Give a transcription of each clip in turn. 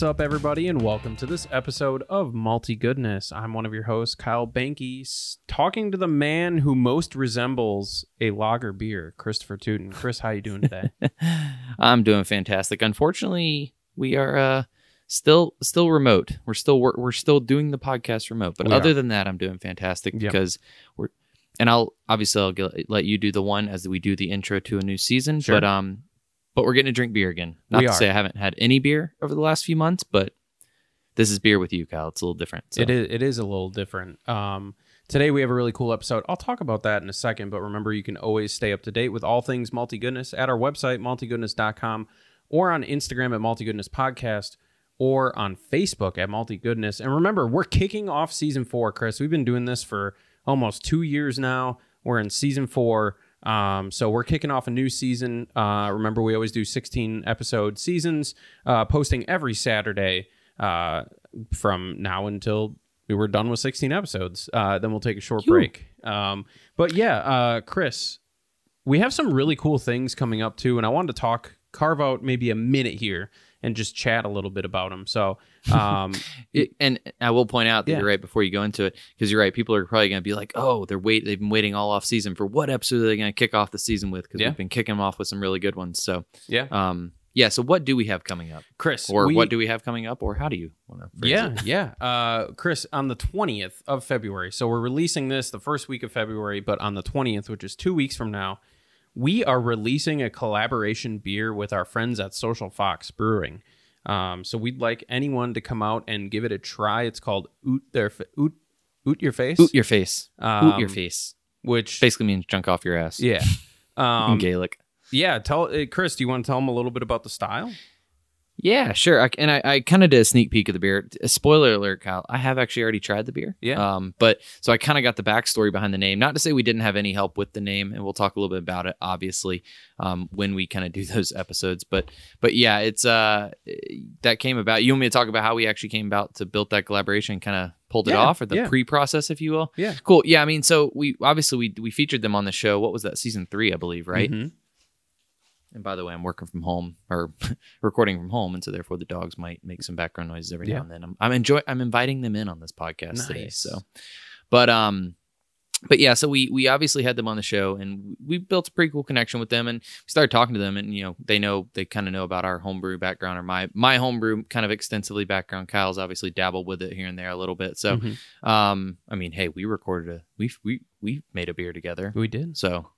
What's up, everybody, and welcome to this episode of Malty Goodness. I'm one of your hosts, Kyle Banky, talking to the man who most resembles a lager beer, Christopher Tootin. Chris, how you doing today? I'm doing fantastic. Unfortunately, we are still remote. We're still doing the podcast remote, but other than that, I'm doing fantastic because I'll let you do the one as we do the intro to a new season, sure. But we're getting to drink beer again. Not to say I haven't had any beer over the last few months, but this is beer with you, Kyle. It's a little different. So. It is a little different. Today we have a really cool episode. I'll talk about that in a second, but remember you can always stay up to date with all things Malty Goodness at our website, maltygoodness.com, or on Instagram at Malty Goodness Podcast, or on Facebook at Malty Goodness. And remember, we're kicking off Season 4, Chris. We've been doing this for almost 2 years now. We're in Season 4. So we're kicking off a new season. Remember, we always do 16 episode seasons, posting every Saturday from now until we're done with 16 episodes. Then we'll take a short break. But Chris, we have some really cool things coming up too, and I wanted to carve out maybe a minute here and just chat a little bit about them. So, and I will point out that you're right before you go into it, because you're right. People are probably going to be like, oh, they've been waiting all off season for what episode are they going to kick off the season with? Because we've been kicking them off with some really good ones. So, So what do we have coming up, Chris? Or what do we have coming up? Or how do you want to phrase it? Chris, on the 20th of February. So we're releasing this the first week of February, but on the 20th, which is 2 weeks from now, we are releasing a collaboration beer with our friends at Social Fox Brewing. So we'd like anyone to come out and give it a try. It's called Oot Your Face. Oot Your Face. Which basically means junk off your ass. Yeah. In Gaelic. Yeah. Chris, do you want to tell them a little bit about the style? Yeah, sure. I kind of did a sneak peek of the beer. Spoiler alert, Kyle. I have actually already tried the beer. Yeah. So I kind of got the backstory behind the name. Not to say we didn't have any help with the name, and we'll talk a little bit about it, obviously, when we kind of do those episodes. But yeah, it's that came about. You want me to talk about how we actually came about to build that collaboration, kind of pulled it off, or the pre-process, if you will? Yeah. Cool. Yeah. I mean, so we featured them on the show. What was that? Season 3, I believe, right? Mm-hmm. And by the way, I'm working from home or recording from home, and so therefore the dogs might make some background noises every now and then. I'm inviting them in on this podcast today. So, so we obviously had them on the show, and we built a pretty cool connection with them, and we started talking to them, and they kind of know about our homebrew background, or my homebrew kind of extensively background. Kyle's obviously dabbled with it here and there a little bit. So, I mean, hey, we recorded we made a beer together. We did. So.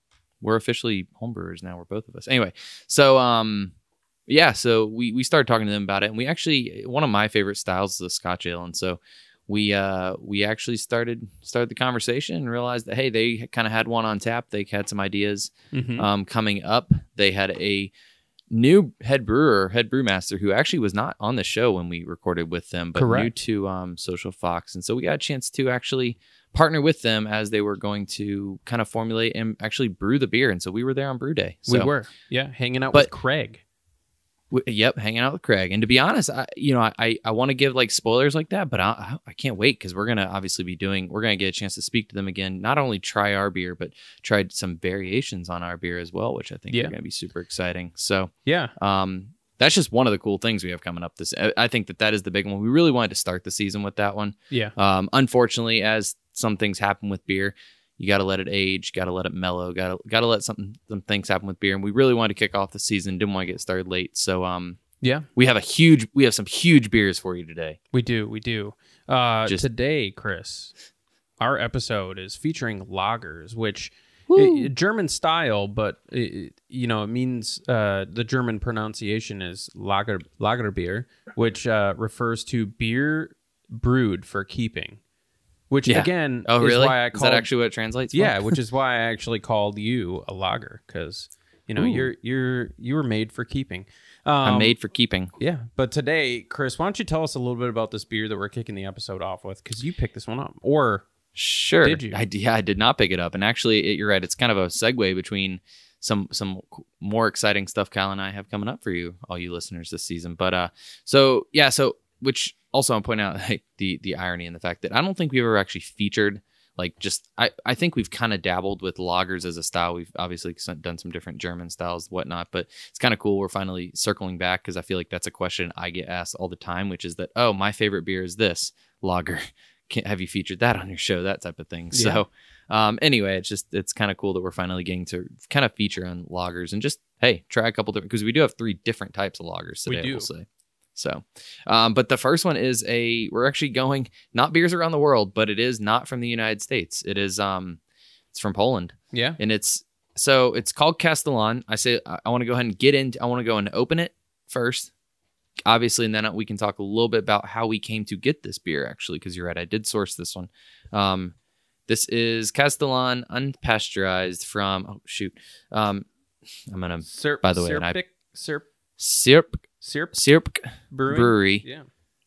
We're officially homebrewers now. We're both of us. Anyway, so we started talking to them about it, and we actually, one of my favorite styles is the Scotch ale, and so we actually started the conversation and realized that, hey, they kind of had one on tap. They had some ideas coming up. They had a new head brewmaster who actually was not on the show when we recorded with them, but new to Social Fox, and so we got a chance to actually partner with them as they were going to kind of formulate and actually brew the beer. And so we were there on brew day. So, we were, hanging out with Craig. Hanging out with Craig. And to be honest, I want to give like spoilers like that, but I can't wait, because we're going to obviously we're going to get a chance to speak to them again, not only try our beer, but try some variations on our beer as well, which I think are going to be super exciting. So that's just one of the cool things we have coming up. I think that is the big one. We really wanted to start the season with that one. Yeah. Unfortunately, as some things happen with beer, you got to let it age, got to let it mellow, got to let some things happen with beer. And we really wanted to kick off the season, didn't want to get started late. So we have some huge beers for you today. We do. Today, Chris, our episode is featuring lagers, which German style, but it means the German pronunciation is Lagerbier, which refers to beer brewed for keeping. Which again, is that actually what it translates? Yeah, which is why I actually called you a lager, because you were made for keeping. I'm made for keeping. Yeah, but today, Chris, why don't you tell us a little bit about this beer that we're kicking the episode off with? Because you picked this one up, or did you? I did not pick it up, and actually, you're right. It's kind of a segue between some more exciting stuff Kyle and I have coming up for you, all you listeners, this season. But which. Also, I'm pointing out the irony in the fact that I don't think we've ever actually featured like just I think we've kind of dabbled with lagers as a style. We've obviously done some different German styles, whatnot, but it's kind of cool. We're finally circling back because I feel like that's a question I get asked all the time, which is that, oh, my favorite beer is this lager. Have you featured that on your show? That type of thing. Yeah. So anyway, it's kind of cool that we're finally getting to kind of feature on lagers and just, hey, try a couple different, because we do have three different types of lagers today, we'll say. So, but the first one is we're actually going, not beers around the world, but it is not from the United States. It is, it's from Poland. Yeah. And it's called Castellan. I want to go ahead and I want to go and open it first, obviously, and then we can talk a little bit about how we came to get this beer, actually, because you're right, I did source this one. This is Castellan unpasteurized from, I'm going to, by the way, Sirp Brewery. Yeah.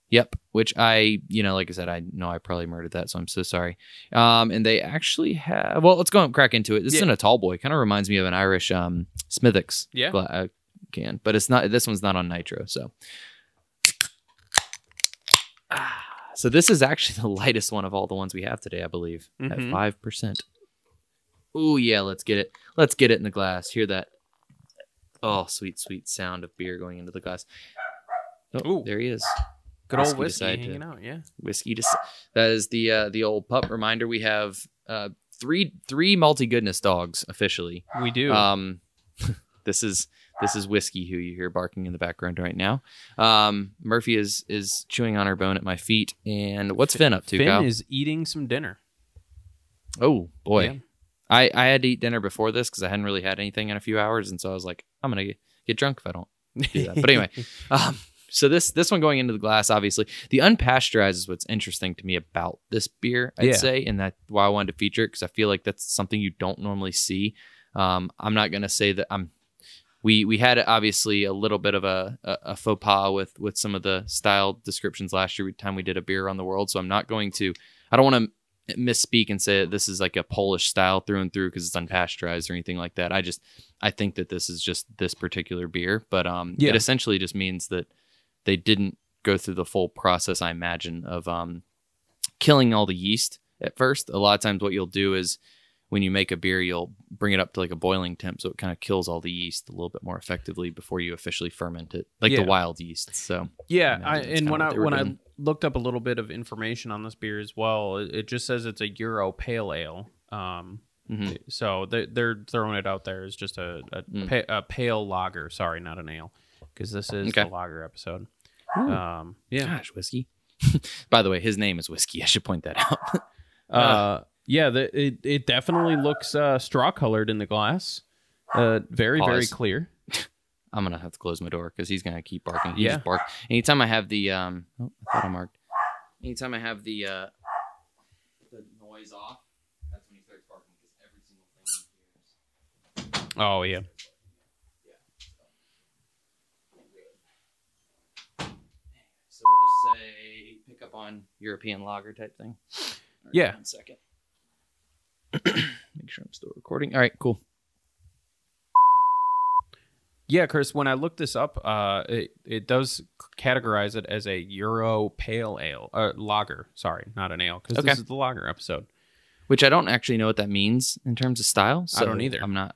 Yep. Which like I said, I know I probably murdered that, so I'm so sorry. And they actually have, well, let's go and crack into it. This isn't a tall boy. Kind of reminds me of an Irish Smithwick's can, but it's not, this one's not on nitro. So. So this is actually the lightest one of all the ones we have today, I believe, at 5%. Oh yeah. Let's get it. Let's get it in the glass. Hear that. Oh, sweet, sweet sound of beer going into the glass. Oh, ooh, there he is. Good old whiskey hanging out, yeah. That is the old pup. Reminder, we have three Malty Goodness dogs officially. We do. This is Whiskey, who you hear barking in the background right now. Murphy is chewing on her bone at my feet. And what's Finn up to, Kyle? Finn is eating some dinner. Oh, boy. Yeah. I had to eat dinner before this because I hadn't really had anything in a few hours. And so I was like, I'm going to get drunk if I don't do that. But anyway, so this one going into the glass, obviously. The unpasteurized is what's interesting to me about this beer, I'd say. And that's why I wanted to feature it, because I feel like that's something you don't normally see. I'm not going to say that we had obviously a little bit of a faux pas with some of the style descriptions last year, time we did a beer around the world. So I don't want to misspeak and say that this is like a Polish style through and through because it's unpasteurized or anything like that. I think that this is just this particular beer, but it essentially just means that they didn't go through the full process, I imagine, of killing all the yeast at first. A lot of times what you'll do is when you make a beer, you'll bring it up to like a boiling temp, so it kind of kills all the yeast a little bit more effectively before you officially ferment it, like the wild yeast. So I looked up a little bit of information on this beer as well. It just says it's a Euro pale ale. So they're throwing it out there as just a pale lager. Sorry, not an ale, because this is the lager episode. Ooh. Gosh, Whiskey. By the way, his name is Whiskey. I should point that out. It definitely looks straw colored in the glass. Very very clear. I'm going to have to close my door because he's going to keep barking. He just bark. Anytime I have the... I thought I marked. Anytime I have the noise off, that's when he starts barking because every single thing he hears. Oh, yeah. So we'll just say pick up on European lager type thing. Right, yeah. One second. Make sure I'm still recording. All right, cool. Yeah, Chris, when I looked this up, it does categorize it as a Euro pale ale, lager. Sorry, not an ale, because this is the lager episode. Which I don't actually know what that means in terms of style. So I don't either. I'm not.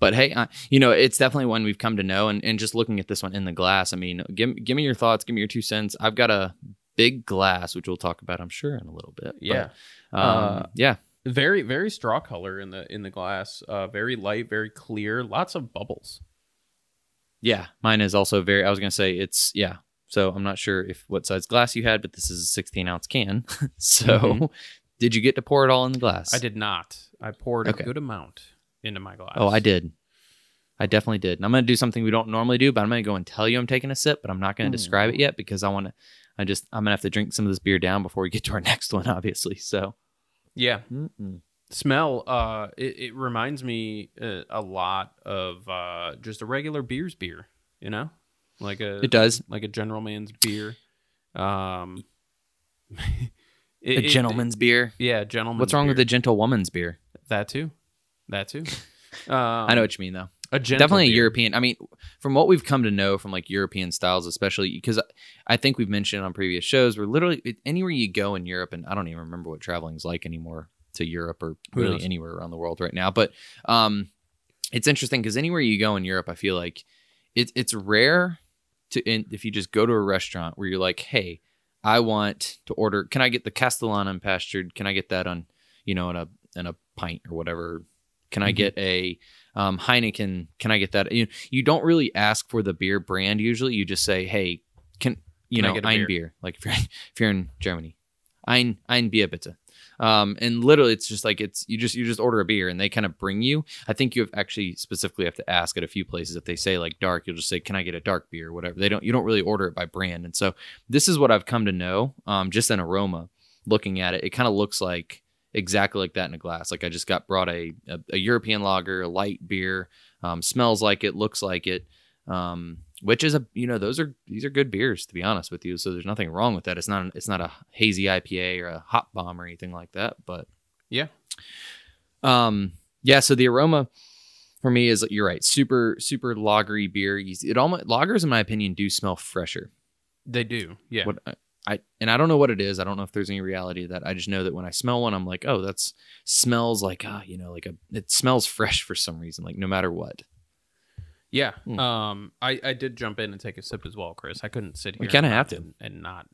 But hey, it's definitely one we've come to know. And just looking at this one in the glass, I mean, give me your thoughts. Give me your 2 cents. I've got a big glass, which we'll talk about, I'm sure, in a little bit. Yeah. But, yeah. Very, very straw color in the glass. Very light, very clear. Lots of bubbles. Yeah, mine is also very, I was going to say it's, yeah. So I'm not sure what size glass you had, but this is a 16 ounce can. So did you get to pour it all in the glass? I did not. I poured a good amount into my glass. Oh, I did. I definitely did. And I'm going to do something we don't normally do, but I'm going to go and tell you I'm taking a sip, but I'm not going to describe it yet because I'm going to have to drink some of this beer down before we get to our next one, obviously. So yeah. Mm-mm. Smell, it reminds me a lot of just a regular beer's beer, you know? It does. Like a general man's beer. A gentleman's beer? Yeah, gentleman's. What's wrong with a gentlewoman's beer? That too. I know what you mean, though. Definitely beer. A European. I mean, from what we've come to know from like European styles, especially because I think we've mentioned on previous shows, we're literally anywhere you go in Europe, and I don't even remember what traveling's like anymore. to Europe or really anywhere around the world right now. But it's interesting because anywhere you go in Europe, I feel like it's rare to if you just go to a restaurant where you're like, hey, I want to order. Can I get the Castellan unpastured? Can I get that on, you know, in a pint or whatever? Can I get a Heineken? Can I get that? You don't really ask for the beer brand usually. You just say, hey, can I get ein beer? Like if you're in Germany, ein Bier bitte. And literally, it's just like you just order a beer and they kind of bring you. I think you have actually specifically have to ask at a few places. If they say like dark, you'll just say, can I get a dark beer or whatever? You don't really order it by brand. And so this is what I've come to know, just an aroma. Looking at it, it kind of looks like exactly like that in a glass. Like I just brought a European lager, a light beer, smells like it, looks like it, which is these are good beers, to be honest with you. So there's nothing wrong with that. It's not a hazy IPA or a hop bomb or anything like that. But yeah. So the aroma for me is, you're right, super, super lagery beer. It almost, lagers in my opinion do smell fresher. They do. Yeah. I don't know what it is. I don't know if there's any reality to that. I just know that when I smell one, I'm like, oh, that smells like, it smells fresh for some reason, like no matter what. Yeah. I did jump in and take a sip as well, Chris. I couldn't sit here. You kind of have to and not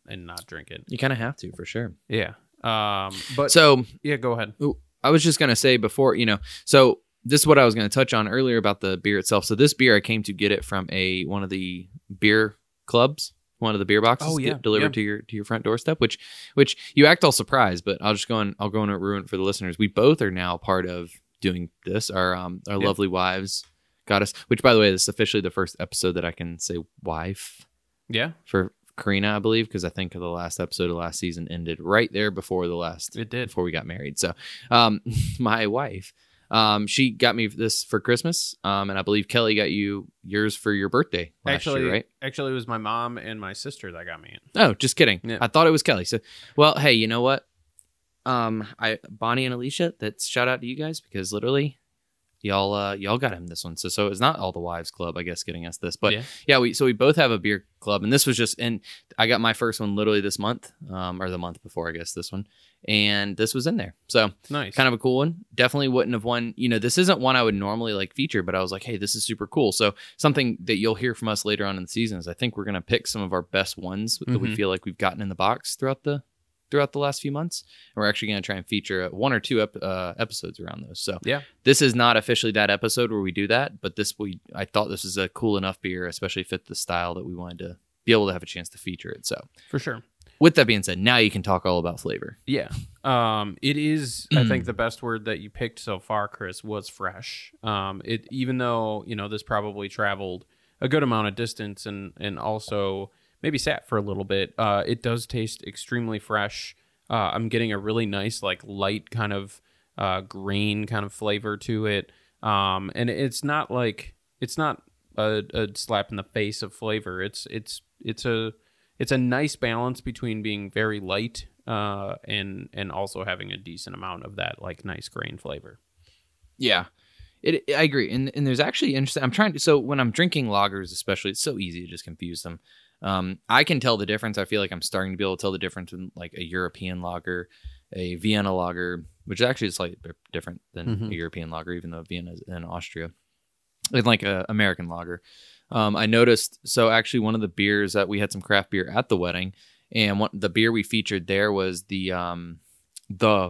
drink it. You kind of have to, for sure. Yeah. But so yeah, go ahead. I was just going to say before, so this is what I was going to touch on earlier about the beer itself. So this beer, I came to get it from one of the beer clubs. One of the beer boxes delivered to your front doorstep, which you act all surprised, but I'll go on and ruin it for the listeners. We both are now part of doing this. Our lovely wives got us, which by the way, this is officially the first episode that I can say wife. Yeah. For Karina, I believe, because I think the last episode of last season ended right there before before we got married. So my wife, she got me this for Christmas, and I believe Kelly got you yours for your birthday last year, right? Actually, it was my mom and my sister that got me it. Oh, just kidding. Yeah. I thought it was Kelly. So, well, hey, you know what? Bonnie and Alicia, that's shout out to you guys because literally y'all got him this one. So it's not all the wives club, I guess, getting us this, but we both have a beer club, and this was and I got my first one literally this month, or the month before, I guess, this one. And this was in there. So nice. Kind of a cool one. Definitely wouldn't have won. This isn't one I would normally like feature, but I was like, hey, this is super cool. So something that you'll hear from us later on in the season is I think we're going to pick some of our best ones that we feel like we've gotten in the box throughout the last few months. And we're actually going to try and feature one or two episodes around those. So yeah, this is not officially that episode where we do that, but I thought this is a cool enough beer, especially fit the style that we wanted to be able to have a chance to feature it. So for sure. With that being said, now you can talk all about flavor. Yeah. It is, I think, the best word that you picked so far, Chris, was fresh. It, even though, this probably traveled a good amount of distance and also maybe sat for a little bit, it does taste extremely fresh. I'm getting a really nice, like, light kind of green kind of flavor to it. And it's not a slap in the face of flavor. It's a nice balance between being very light and also having a decent amount of that like nice grain flavor. Yeah, I agree. And there's actually interesting. So when I'm drinking lagers, especially, it's so easy to just confuse them. I can tell the difference. I feel like I'm starting to be able to tell the difference in like a European lager, a Vienna lager, which actually is slightly different than a European lager, even though Vienna is in Austria, and like a American lager. I noticed, so actually one of the beers that we had some craft beer at the wedding, and the beer we featured there was the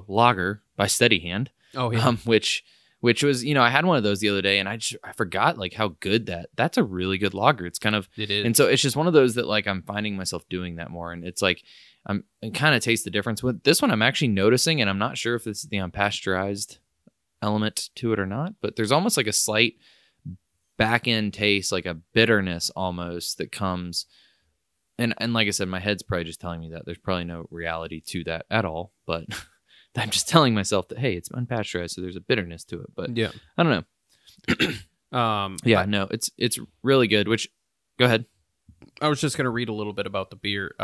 lager by Steady Hand. Oh yeah. Which was, I had one of those the other day and I forgot like how good that's a really good lager. It is. And so it's just one of those that like, I'm finding myself doing that more. And it's like, I kind of taste the difference with this one. I'm actually noticing, and I'm not sure if this is the unpasteurized element to it or not, but there's almost like a slight back end taste, like a bitterness almost that comes, and like I said, my head's probably just telling me that there's probably no reality to that at all, but I'm just telling myself that, hey, it's unpasteurized, so there's a bitterness to it, but yeah, I don't know. It's really good. Which, go ahead. I was just going to read a little bit about the beer.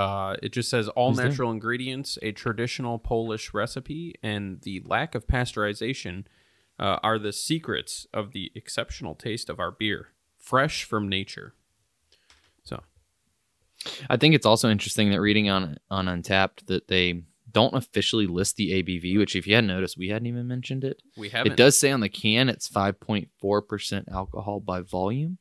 It just says all natural ingredients, a traditional Polish recipe, and the lack of pasteurization are the secrets of the exceptional taste of our beer, fresh from nature. So I think it's also interesting that reading on Untappd that they don't officially list the ABV, which if you hadn't noticed, we hadn't even mentioned it. We haven't. It does say on the can it's 5.4% alcohol by volume.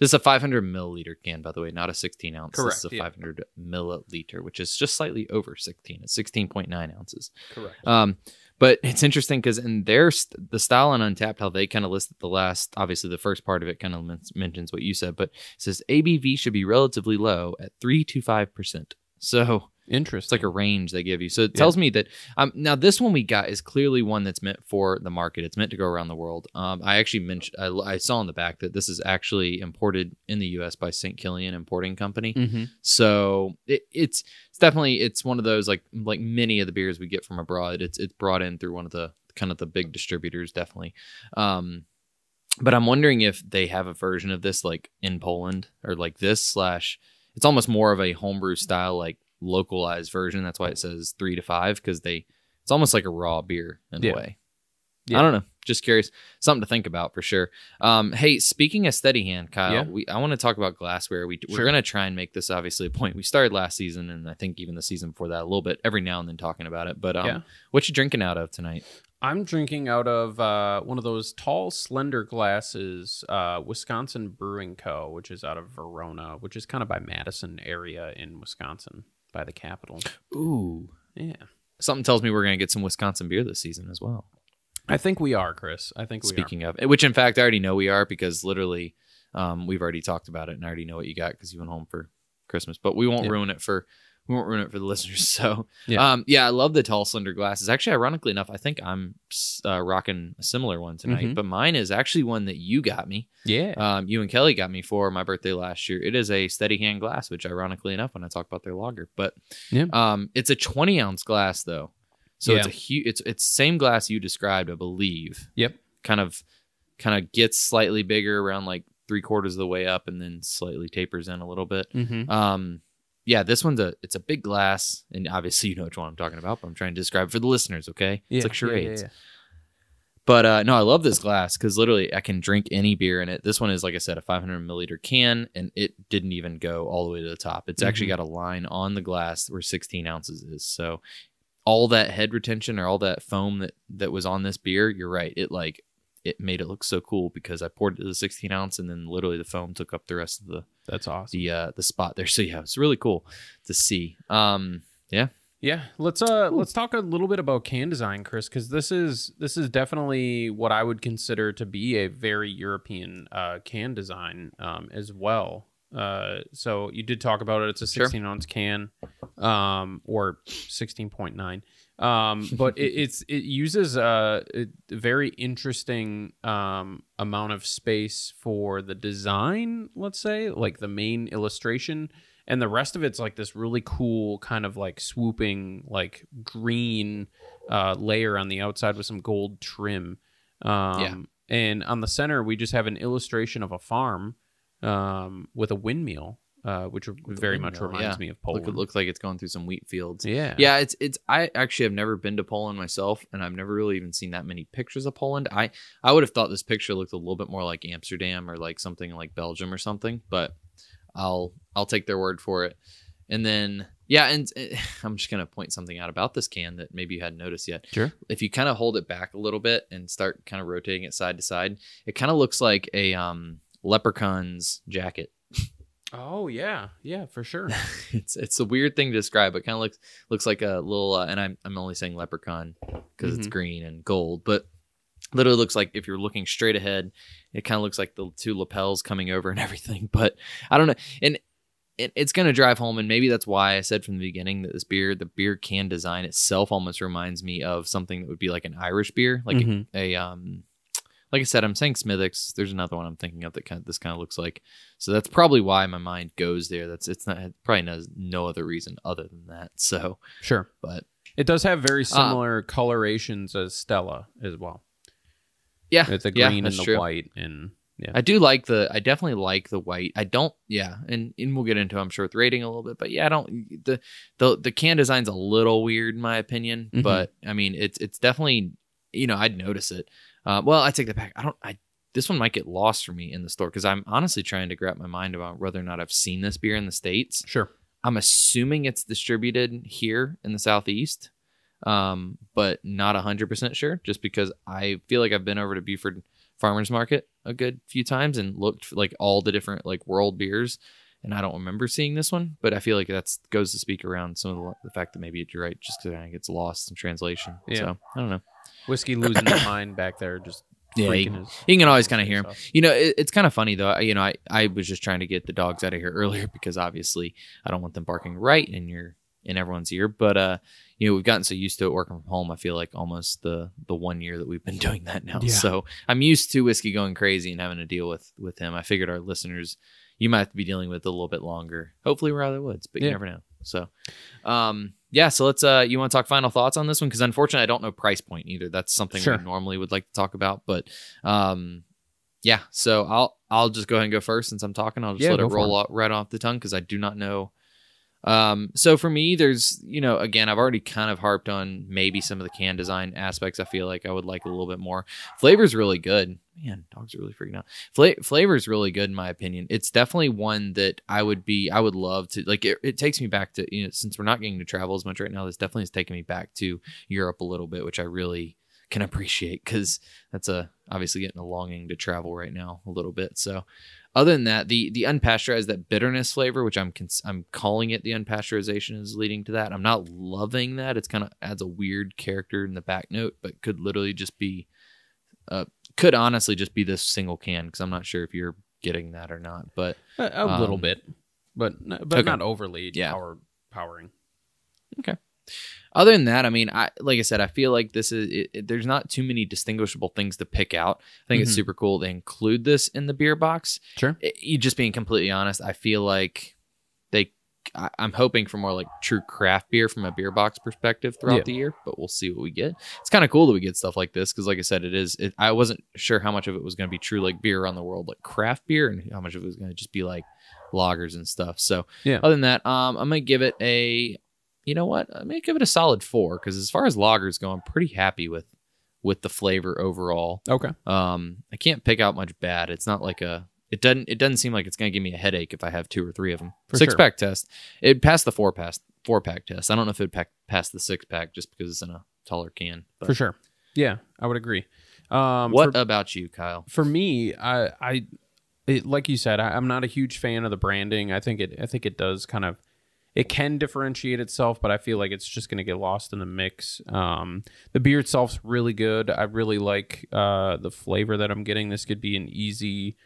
This is a 500 milliliter can, by the way, not a 16 ounce. Correct. This is a 500 milliliter, which is just slightly over 16. It's 16.9 ounces. Correct. But it's interesting because in their the style on Untappd, how they kind of listed the last, obviously the first part of it kind of mentions what you said, but it says ABV should be relatively low at 3 to 5%. So interesting. It's like a range they give you. So it tells me that now this one we got is clearly one that's meant for the market. It's meant to go around the world. I actually mentioned, I saw in the back that this is actually imported in the U.S. by St. Killian Importing Company. Mm-hmm. So it's definitely, it's one of those like many of the beers we get from abroad. It's brought in through one of the kind of the big distributors, definitely. But I'm wondering if they have a version of this like in Poland or like this / it's almost more of a homebrew style, like localized version. That's why it says 3 to 5 because it's almost like a raw beer in a way. I don't know. Just curious. Something to think about for sure. Hey, speaking of Steady Hand, Kyle, I want to talk about glassware. We're going to try and make this obviously a point. We started last season and I think even the season before that a little bit every now and then talking about it. But what you drinking out of tonight? I'm drinking out of one of those tall, slender glasses, Wisconsin Brewing Co., which is out of Verona, which is kind of by Madison area in Wisconsin, by the capital. Ooh. Yeah. Something tells me we're going to get some Wisconsin beer this season as well. I think we are, Chris. I think we are. Speaking of, which in fact, I already know we are because literally we've already talked about it and I already know what you got because you went home for Christmas, but we won't ruin it for... We won't ruin it for the listeners. So, I love the tall, slender glasses. Actually, ironically enough, I think I'm rocking a similar one tonight, but mine is actually one that you got me. Yeah. You and Kelly got me for my birthday last year. It is a Steady Hand glass, which ironically enough, when I talk about their lager, but it's a 20 ounce glass though. So it's a huge, it's same glass you described, I believe. Yep. Kind of gets slightly bigger around like 3/4 of the way up and then slightly tapers in a little bit. Mm-hmm. Yeah, this one's it's a big glass, and obviously you know which one I'm talking about, but I'm trying to describe it for the listeners, okay? Yeah, it's like charades. Yeah. But no, I love this glass because literally I can drink any beer in it. This one is, like I said, a 500 milliliter can, and it didn't even go all the way to the top. It's actually got a line on the glass where 16 ounces is. So all that head retention or all that foam that was on this beer, you're right. It made it look so cool because I poured it to the 16 ounce and then literally the foam took up the rest of the That's awesome. The spot there. So yeah, it's really cool to see. Let's talk a little bit about can design, Chris, because this is definitely what I would consider to be a very European can design as well. So you did talk about it. It's a 16 ounce can or 16.9. But it uses a very interesting amount of space for the design, let's say, like the main illustration, and the rest of it's like this really cool kind of like swooping like green layer on the outside with some gold trim. And on the center we just have an illustration of a farm with a windmill. Which very much reminds me of Poland. It looks like it's going through some wheat fields. Yeah. It's. I actually have never been to Poland myself, and I've never really even seen that many pictures of Poland. I would have thought this picture looked a little bit more like Amsterdam or like something like Belgium or something. But I'll take their word for it. And then I'm just gonna point something out about this can that maybe you hadn't noticed yet. Sure. If you kind of hold it back a little bit and start kind of rotating it side to side, it kind of looks like a leprechaun's jacket. Oh yeah, for sure. it's a weird thing to describe, but kind of looks like a little. And I'm only saying leprechaun because it's green and gold, but literally looks like if you're looking straight ahead, it kind of looks like the two lapels coming over and everything. But I don't know, and it's gonna drive home, and maybe that's why I said from the beginning that this beer, the beer can design itself, almost reminds me of something that would be like an Irish beer, like Like I said, I'm saying Smithwick's. There's another one I'm thinking of that kind of looks like. So that's probably why my mind goes there. It's probably no other reason other than that. So sure, but it does have very similar colorations as Stella as well. Yeah, with the green and the white, and I definitely like the white. I don't. Yeah, and we'll get into it, I'm sure, with rating a little bit, but yeah, I don't. The can design's a little weird in my opinion, but I mean it's definitely, you know, I'd notice it. I take that back. This one might get lost for me in the store because I'm honestly trying to wrap my mind about whether or not I've seen this beer in the States. Sure. I'm assuming it's distributed here in the Southeast. but not 100% sure, just because I feel like I've been over to Buford Farmers Market a good few times and looked for, like, all the different, like, world beers, and I don't remember seeing this one, but I feel like that goes to speak around some of the fact that maybe it, you're right, just because it gets lost in translation. Yeah. So, I don't know. Whiskey losing his mind back there, just... Yeah, you can always kind of hear him. You know, it's kind of funny, though. You know, I was just trying to get the dogs out of here earlier because obviously I don't want them barking right in everyone's ear. But, you know, we've gotten so used to it working from home. I feel like almost the 1 year that we've been doing that now. Yeah. So I'm used to Whiskey going crazy and having to deal with him. I figured our listeners, you might have to be dealing with a little bit longer. Hopefully we're out of the woods, but you never know. So, yeah, so let's. You want to talk final thoughts on this one? Because unfortunately, I don't know price point either. That's something we normally would like to talk about, but yeah. So I'll just go ahead and go first since I'm talking. I'll just let it roll out right off the tongue because I do not know. So for me, there's, you know, again, I've already kind of harped on maybe some of the can design aspects. I feel like I would like a little bit more. Flavor's really good. Man, dogs are really freaking out. Flavor's really good in my opinion. It's definitely one that I would love to, like, it takes me back to, you know, since we're not getting to travel as much right now, this definitely is taking me back to Europe a little bit, which I really can appreciate because that's obviously getting a longing to travel right now a little bit. So other than that, the unpasteurized, that bitterness flavor, which I'm calling it, the unpasteurization is leading to that. I'm not loving that. It's kind of adds a weird character in the back note, but could literally just be, could honestly just be this single can, because I'm not sure if you're getting that or not. But a little bit, but okay. Not overly powering. Okay. Other than that, I mean, like I said, I feel like this is there's not too many distinguishable things to pick out. I think it's super cool to include this in the beer box. Sure. Just being completely honest, I feel like I'm hoping for more like true craft beer from a beer box perspective throughout the year, but we'll see what we get. It's kind of cool that we get stuff like this because, like I said, I wasn't sure how much of it was going to be true, like beer around the world, like craft beer, and how much of it was going to just be like lagers and stuff. So other than that, I'm going to give it a... You know what? I'm going to give it a solid 4 because as far as lagers go, I'm pretty happy with the flavor overall. Okay. I can't pick out much bad. It's not like it doesn't seem like it's going to give me a headache if I have 2 or 3 of them. For 6-pack test. It passed the 4-pack test. I don't know if it passed the 6-pack just because it's in a taller can. But. For sure. Yeah, I would agree. What about you, Kyle? For me, like you said, I'm not a huge fan of the branding. I think it does kind of... It can differentiate itself, but I feel like it's just going to get lost in the mix. The beer itself's really good. I really like the flavor that I'm getting. This could be an easy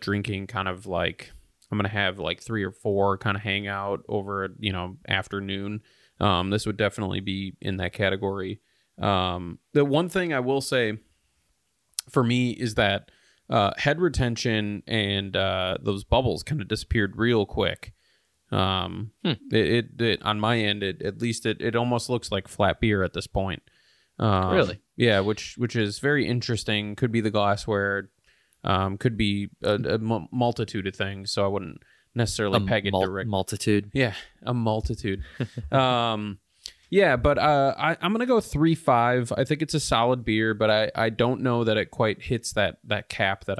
drinking kind of like... I'm going to have like 3 or 4 kind of hang out over, you know, afternoon. This would definitely be in that category. The one thing I will say for me is that head retention and those bubbles kind of disappeared real quick. It on my end, at least it almost looks like flat beer at this point. Really? Yeah, which is very interesting. Could be the glassware, could be a multitude of things. So I wouldn't necessarily peg it direct. Multitude. Yeah, a multitude. Yeah, but I'm gonna go 3.5. I think it's a solid beer, but I don't know that it quite hits that cap that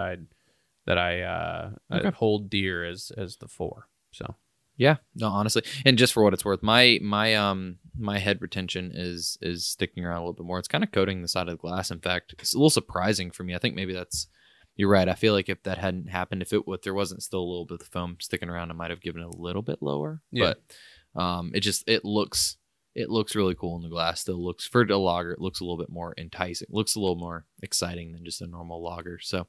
I hold dear as the 4. So. Yeah, no, honestly, and just for what it's worth, my head retention is sticking around a little bit more. It's kind of coating the side of the glass. In fact, it's a little surprising for me. I think maybe you're right. I feel like if that hadn't happened, if there wasn't still a little bit of foam sticking around, I might have given it a little bit lower. Yeah. But it looks really cool in the glass. Still looks, for a lager, it looks a little bit more enticing. Looks a little more exciting than just a normal lager. So,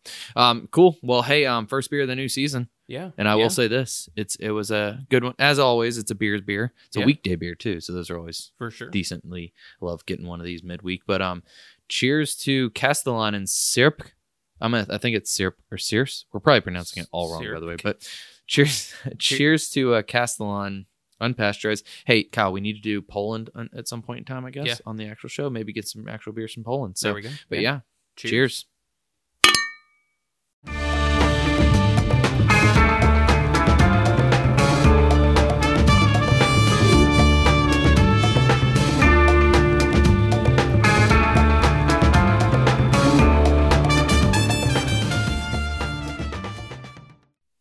cool. Well, hey, first beer of the new season. Yeah. And I will say this, it was a good one. As always, it's a beer's beer. It's a weekday beer too. So those are always for sure decently. I love getting one of these midweek. But cheers to Castellan and Sirp. I think it's Sirp or Sears. We're probably pronouncing it all wrong, Sirp, by the way. But cheers to Castellan unpasteurized. Hey, Kyle, we need to do Poland at some point in time, I guess, on the actual show. Maybe get some actual beers from Poland. So there we go. But yeah. Cheers.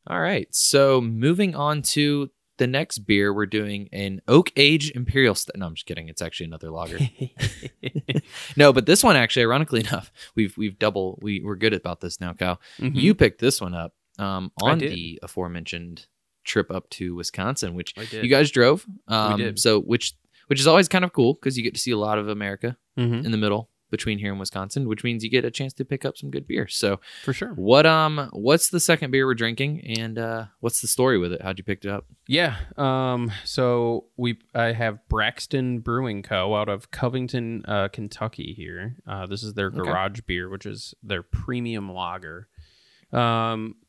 All right, so moving on to the next beer, we're doing an oak age imperial. No, I'm just kidding. It's actually another lager. No, but this one actually, ironically enough, we're good about this now, Kyle. Mm-hmm. You picked this one up on the aforementioned trip up to Wisconsin, which you guys drove. We did. So which is always kind of cool because you get to see a lot of America in the middle between here and Wisconsin, which means you get a chance to pick up some good beer. So for sure. What's the second beer we're drinking, and what's the story with it? How'd you pick it up? Yeah. So I have Braxton Brewing Co. out of Covington, Kentucky here. This is their garage beer, which is their premium lager.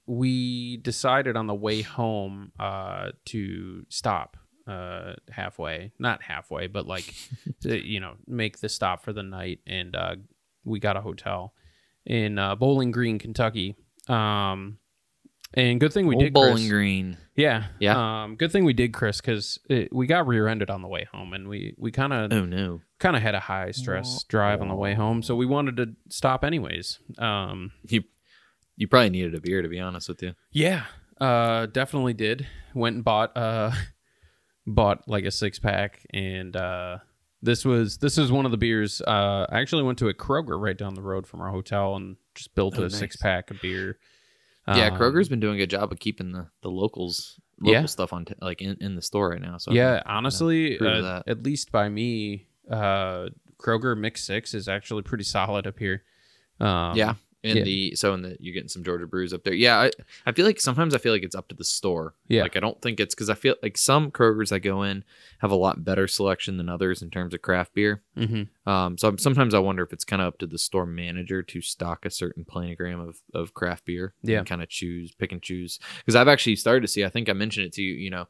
We decided on the way home to stop halfway, not halfway, but like, make the stop for the night. And we got a hotel in Bowling Green, Kentucky. And good thing we did, Chris. Bowling Green. Yeah. Good thing we did, Chris, because we got rear-ended on the way home, and we kind of had a high-stress drive on the way home, so we wanted to stop anyways. You probably needed a beer, to be honest with you. Yeah, definitely did. Went and bought like a 6-pack, and this is one of the beers. I actually went to a Kroger right down the road from our hotel and just built a 6-pack of beer. Yeah, Kroger's been doing a good job of keeping the local stuff on in the store right now. So yeah, honestly, at least by me, Kroger Mix 6 is actually pretty solid up here. You're getting some Georgia brews up there. Yeah, I feel like sometimes it's up to the store. Yeah, I don't think it's, because I feel like some Krogers I go in have a lot better selection than others in terms of craft beer. Mm-hmm. So sometimes I wonder if it's kind of up to the store manager to stock a certain planogram of craft beer. Yeah, and kind of pick and choose. Because I've actually started to see, I think I mentioned it to you,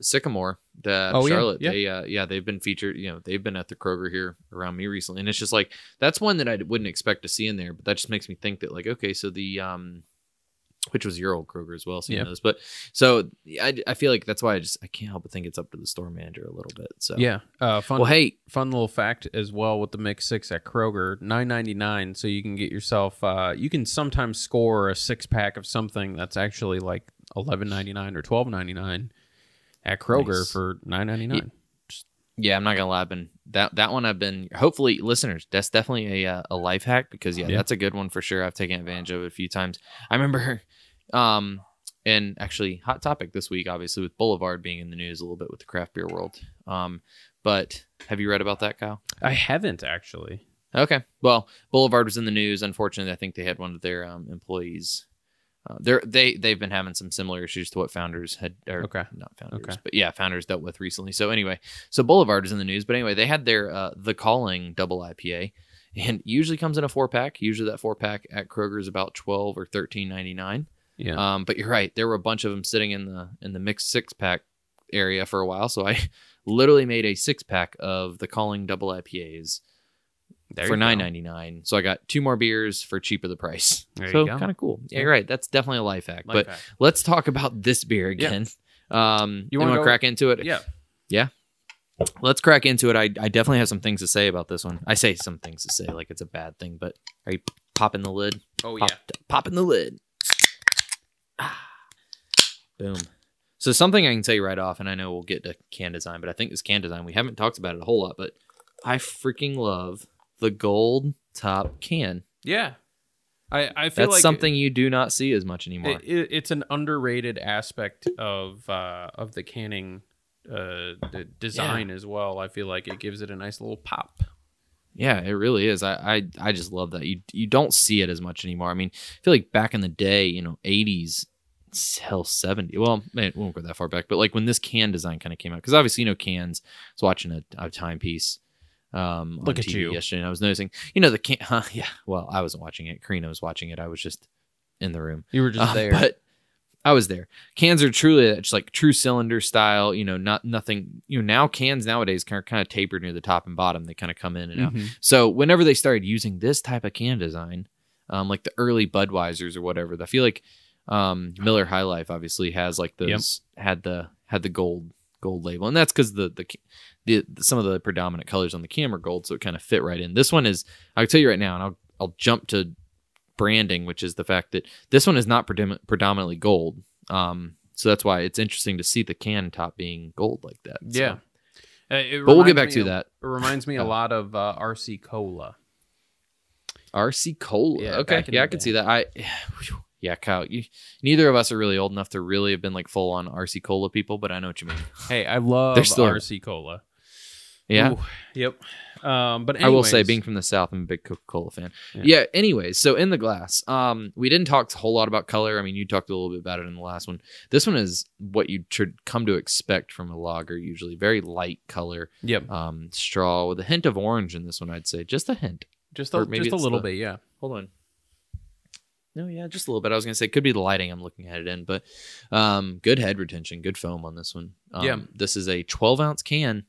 Sycamore, Charlotte. Yeah. They've been featured. They've been at the Kroger here around me recently, and it's just like that's one that I wouldn't expect to see in there. But that just makes me think that, like, okay, so the which was your old Kroger as well, so you know this. But so I feel like that's why I can't help but think it's up to the store manager a little bit. So yeah, fun little fact as well with the Mix 6 at Kroger, $9.99. So you can get yourself. You can sometimes score a 6-pack of something that's actually like $11.99 or $12.99. At Kroger for $9.99. Yeah, I'm not gonna lie. I've been that one. I've been, hopefully, listeners, that's definitely a life hack, because that's a good one for sure. I've taken advantage of it a few times. I remember, and actually, hot topic this week, obviously, with Boulevard being in the news a little bit with the craft beer world. But have you read about that, Kyle? I haven't actually. Okay, well, Boulevard was in the news. Unfortunately, I think they had one of their employees. They've been having some similar issues to what founders dealt with recently. So anyway, Boulevard is in the news, but anyway, they had their The Calling double IPA, and usually comes in a 4-pack. Usually that 4-pack at Kroger is about $12 or $13.99. Yeah. But you're right, there were a bunch of them sitting in the mixed 6-pack area for a while. So I literally made a 6-pack of The Calling double IPAs for $9.99. So I got 2 more beers for cheaper the price. So kind of cool. Yeah, you're right. That's definitely a life hack. But let's talk about this beer again. Yeah. You want to crack into it? Yeah. Yeah. Let's crack into it. I definitely have some things to say about this one. I say some things to say like it's a bad thing, but are you popping the lid? Oh, popping the lid. Ah. Boom. So something I can tell you right off, and I know we'll get to can design, but I think this can design, we haven't talked about it a whole lot, but I freaking love the gold top can. Yeah. I feel that's like something you do not see as much anymore. It's an underrated aspect of the canning design as well. I feel like it gives it a nice little pop. Yeah, it really is. I just love that. You don't see it as much anymore. I mean, I feel like back in the day, 80s, hell, 70. Well, it won't go that far back, but like when this can design kind of came out, because obviously, cans. I was watching a timepiece look at TV you yesterday, and I was noticing the can. Well, I wasn't watching it, Karina was watching it. I was just in the room. You were just there, but I was there. Cans are truly just like true cylinder style, not nothing. Now cans nowadays are kind of tapered near the top and bottom. They kind of come in and out. So whenever they started using this type of can design, like the early Budweisers or whatever, I feel like Miller High Life obviously has like those, had the gold label, and that's because the some of the predominant colors on the can are gold, so it kind of fit right in. This one is, I'll tell you right now, and I'll jump to branding, which is the fact that this one is not predominantly gold. So that's why it's interesting to see the can top being gold like that. So. Yeah. But we'll get back to that. It reminds me a lot of RC Cola. RC Cola. Yeah, okay. Yeah, I can see that. Yeah, Kyle, neither of us are really old enough to really have been like full on RC Cola people, but I know what you mean. Hey, I love RC Cola. Yeah. Ooh, yep. But anyways. I will say, being from the South, I'm a big Coca-Cola fan. Yeah. Anyways, so in the glass, we didn't talk a whole lot about color. I mean, you talked a little bit about it in the last one. This one is what you should come to expect from a lager. Usually, very light color. Yep. Straw with a hint of orange in this one. I'd say just a hint. Just a little bit. Yeah. Hold on. No, yeah, just a little bit. I was going to say, could be the lighting I'm looking at it in, but good head retention, good foam on this one. This is a 12-ounce can,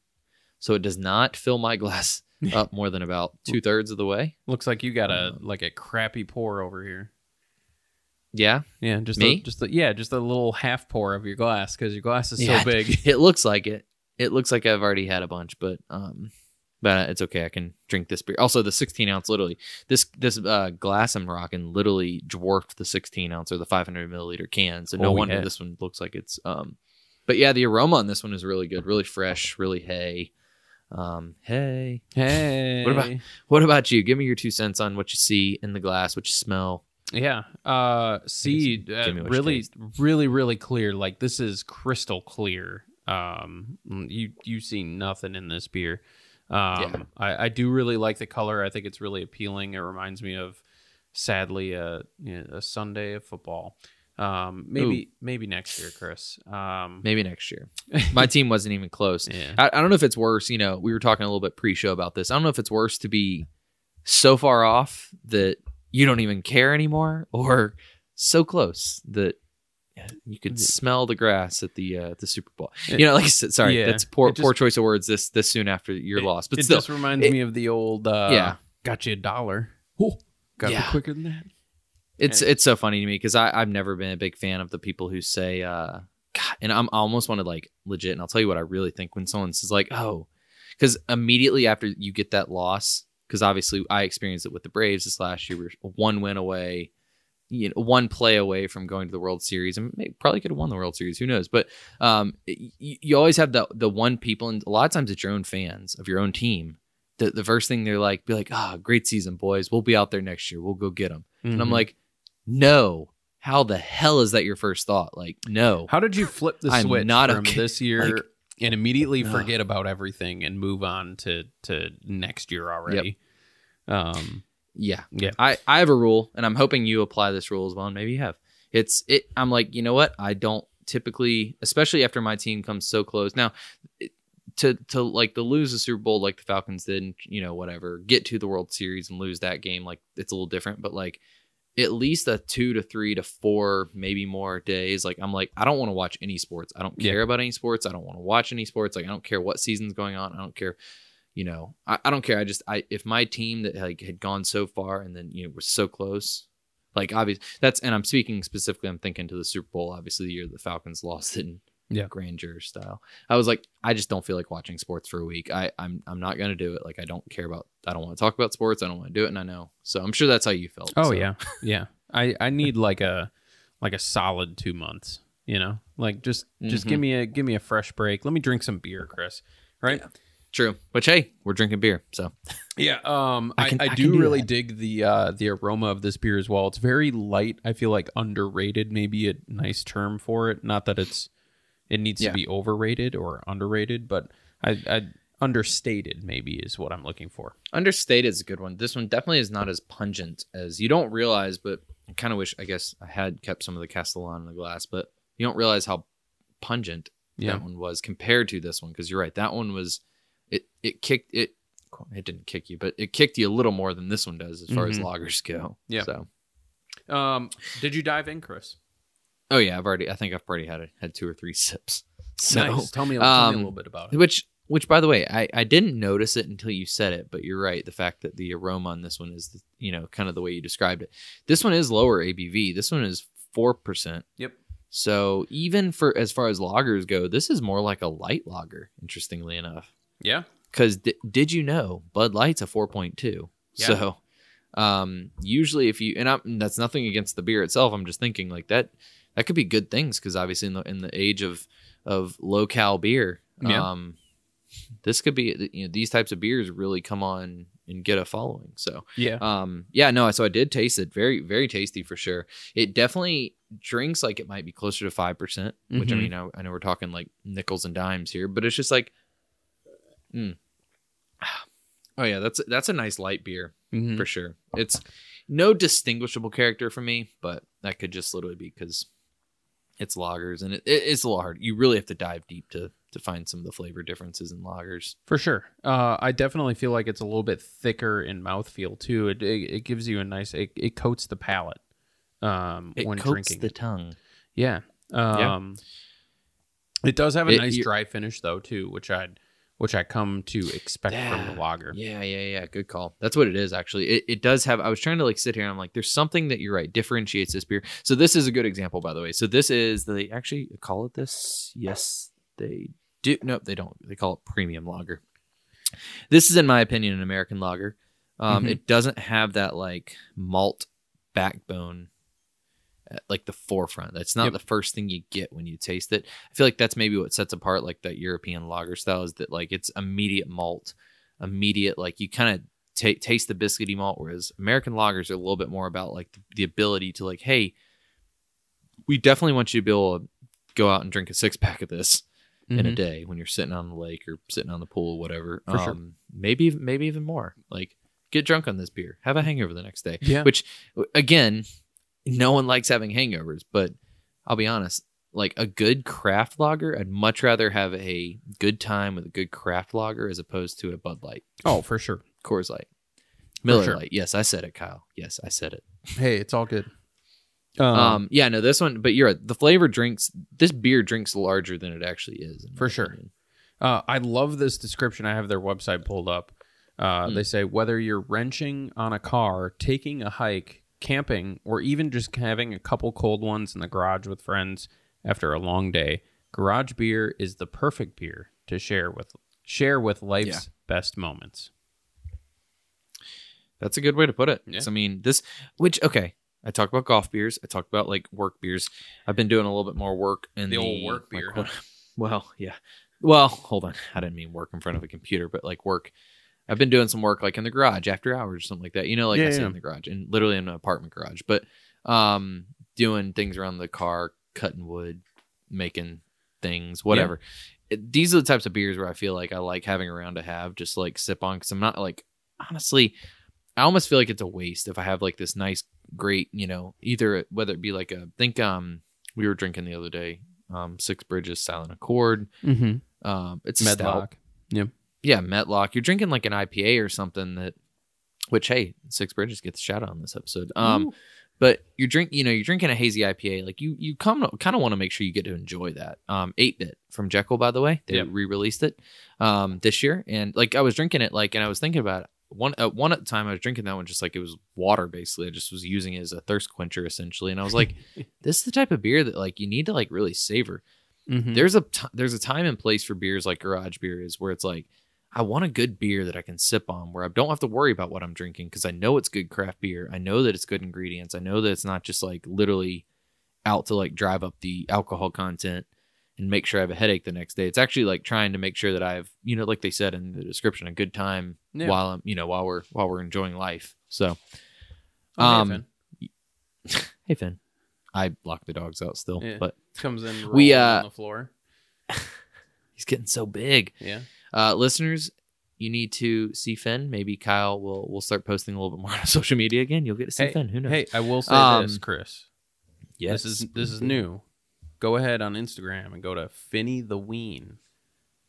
so it does not fill my glass up more than about 2/3 of the way. Looks like you got a crappy pour over here. Yeah? Yeah, just a little half pour of your glass because your glass is so big. It looks like it. It looks like I've already had a bunch, but it's okay. I can drink this beer. Also, the 16-ounce, literally, this glass I'm rocking literally dwarfed the 16-ounce or the 500-milliliter can. So no wonder this one looks like it's... But yeah, the aroma on this one is really good, really fresh, really hay. Hey. What about you? Give me your 2 cents on what you see in the glass, what you smell. Yeah. See, really clear. Like, this is crystal clear. You see nothing in this beer. I do really like the color. I think it's really appealing. It reminds me of, sadly, a Sunday of football. Maybe next year, Chris. Maybe next year. My team wasn't even close. Yeah. I don't know if it's worse. You know, we were talking a little bit pre-show about this. I don't know if it's worse to be so far off that you don't even care anymore, or so close that you could smell the grass at the Super Bowl. You know, like I said, sorry, that's poor choice of words this soon after your loss. But it still, just reminds me of the old got you a dollar. Ooh, got to be quicker than that. It's so funny to me because I've never been a big fan of the people who say God, and I almost wanted like legit, and I'll tell you what I really think when someone says like, oh, because immediately after you get that loss, because obviously I experienced it with the Braves this last year. We were one win away. You know, one play away from going to the World Series, and probably could have won the World Series. Who knows? But you always have the one people, and a lot of times it's your own fans of your own team. The first thing they're like, be like, ah, oh, great season, boys. We'll be out there next year. We'll go get them. Mm-hmm. And I'm like, no. How the hell is that your first thought? Like, no. How did you flip the switch from this year and immediately forget about everything and move on to next year already? Yep. Yeah. I have a rule, and I'm hoping you apply this rule as well, and maybe you have. I'm like, you know what? I don't typically, especially after my team comes so close. Now, to like the lose the Super Bowl like the Falcons did, and, you know, whatever, get to the World Series and lose that game, like it's a little different, but like at least a 2 to 3 to 4, maybe more days, like I'm like, I don't want to watch any sports. I don't care about any sports. I don't want to watch any sports. Like I don't care what season's going on. I don't care. You know, I don't care. I if my team that like had gone so far and then, you know, was so close, like obviously that's, and I'm speaking specifically, I'm thinking to the Super Bowl, obviously the year the Falcons lost in grandeur style. I was like, I just don't feel like watching sports for a week. I'm not going to do it. Like, I don't care about, I don't want to talk about sports. I don't want to do it. And I know, so I'm sure that's how you felt. Oh so. Yeah. I need like a solid 2 months, you know, like just give me a fresh break. Let me drink some beer, Chris. Right. Yeah. True, which hey, we're drinking beer, so yeah. I do really dig the aroma of this beer as well. It's very light. I feel like underrated, maybe a nice term for it. Not that it needs to be overrated or underrated, but I understated maybe is what I'm looking for. Understated is a good one. This one definitely is not as pungent as you don't realize, but I kind of wish I guess I had kept some of the Castellan in the glass, but you don't realize how pungent that one was compared to this one because you're right. That one was. It didn't kick you, but it kicked you a little more than this one does as far as lagers go. Yeah. So, did you dive in, Chris? Oh yeah, I think I've already had 2 or 3 sips. So, nice. Tell me a little bit about it. Which by the way, I didn't notice it until you said it, but you're right. The fact that the aroma on this one is, you know, kind of the way you described it. This one is lower ABV. This one is 4%. Yep. So even for as far as lagers go, this is more like a light lager. Interestingly enough. Yeah. Because did you know Bud Light's a 4.2? Yeah. So usually if you, and that's nothing against the beer itself. I'm just thinking like that. that could be good things because obviously in the age of low cal beer, yeah. This could be, these types of beers really come on and get a following. So yeah, so I did taste it, very very tasty for sure. It definitely drinks like it might be closer to 5%, which I know we're talking like nickels and dimes here, but it's just like, oh yeah, that's a nice light beer for sure. It's no distinguishable character for me, but that could just literally be because it's lagers and it's a lot hard. You really have to dive deep to find some of the flavor differences in lagers. For sure. I definitely feel like it's a little bit thicker in mouthfeel too. It gives you a nice, it coats the palate when drinking. It coats the tongue. Yeah. It does have a nice dry finish though too, which I come to expect from the lager. Yeah. Good call. That's what it is, actually. It does have... I was trying to like sit here and I'm like, there's something that, you're right, differentiates this beer. So this is a good example, by the way. So this is... They actually call it this? Yes, they do. Nope, they don't. They call it premium lager. This is, in my opinion, an American lager. It doesn't have that like malt backbone at like the forefront. That's not the first thing you get when you taste it. I feel like that's maybe what sets apart like that European lager style, is that like it's immediate malt, immediate, like you kind of taste the biscuity malt, whereas American lagers are a little bit more about like the ability to like, hey, we definitely want you to be able to go out and drink a 6-pack of this in a day when you're sitting on the lake or sitting on the pool or whatever. For sure. Maybe even more. Like, get drunk on this beer, have a hangover the next day. Yeah. Which again, no one likes having hangovers, but I'll be honest, like a good craft lager, I'd much rather have a good time with a good craft lager as opposed to a Bud Light. Oh, for sure. Coors Light. Miller Light. Yes, I said it, Kyle. Yes, I said it. Hey, it's all good. This one, but you're right. The flavor drinks, this beer drinks larger than it actually is. For sure. I love this description. I have their website pulled up. They say, whether you're wrenching on a car, taking a hike, camping, or even just having a couple cold ones in the garage with friends after a long day, garage beer is the perfect beer to share with life's best moments. That's a good way to put it. Yeah. So, I mean, I talked about golf beers. I talked about like work beers. I've been doing a little bit more work in the old work beer. Like, well, yeah. Well, hold on. I didn't mean work in front of a computer, but like work. I've been doing some work like in the garage after hours or something like that. I sit in the garage and literally in an apartment garage, but doing things around the car, cutting wood, making things, whatever. Yeah. These are the types of beers where I feel like I like having around to have just like sip on, because I'm not like, honestly, I almost feel like it's a waste if I have like this nice, great, either whether it be like we were drinking the other day, Six Bridges, Silent Accord. Mm-hmm. It's Medlock. Yeah. Yeah, Medlock. You're drinking like an IPA or something hey, Six Bridges gets a shout out on this episode. But you're drinking a hazy IPA. Like you kind of want to make sure you get to enjoy that. 8-Bit from Jekyll, by the way, they re-released it this year, and like I was drinking it, like, and I was thinking about it. At the time I was drinking that one just like it was water, basically. I just was using it as a thirst quencher essentially, and I was like, this is the type of beer that like you need to like really savor. Mm-hmm. There's a time and place for beers like garage beer is, where it's like, I want a good beer that I can sip on where I don't have to worry about what I'm drinking, because I know it's good craft beer. I know that it's good ingredients. I know that it's not just like literally out to like drive up the alcohol content and make sure I have a headache the next day. It's actually like trying to make sure that I have, like they said in the description, a good time while I'm, while we're enjoying life. So, hey Finn, I blocked the dogs out still, but comes in rolling on the floor. He's getting so big. Yeah. Listeners, you need to see Finn. Maybe Kyle will start posting a little bit more on social media again. You'll get to see Finn. Who knows? Hey, I will say this, Chris. Yes. This is new. Go ahead on Instagram and go to Finny the Ween.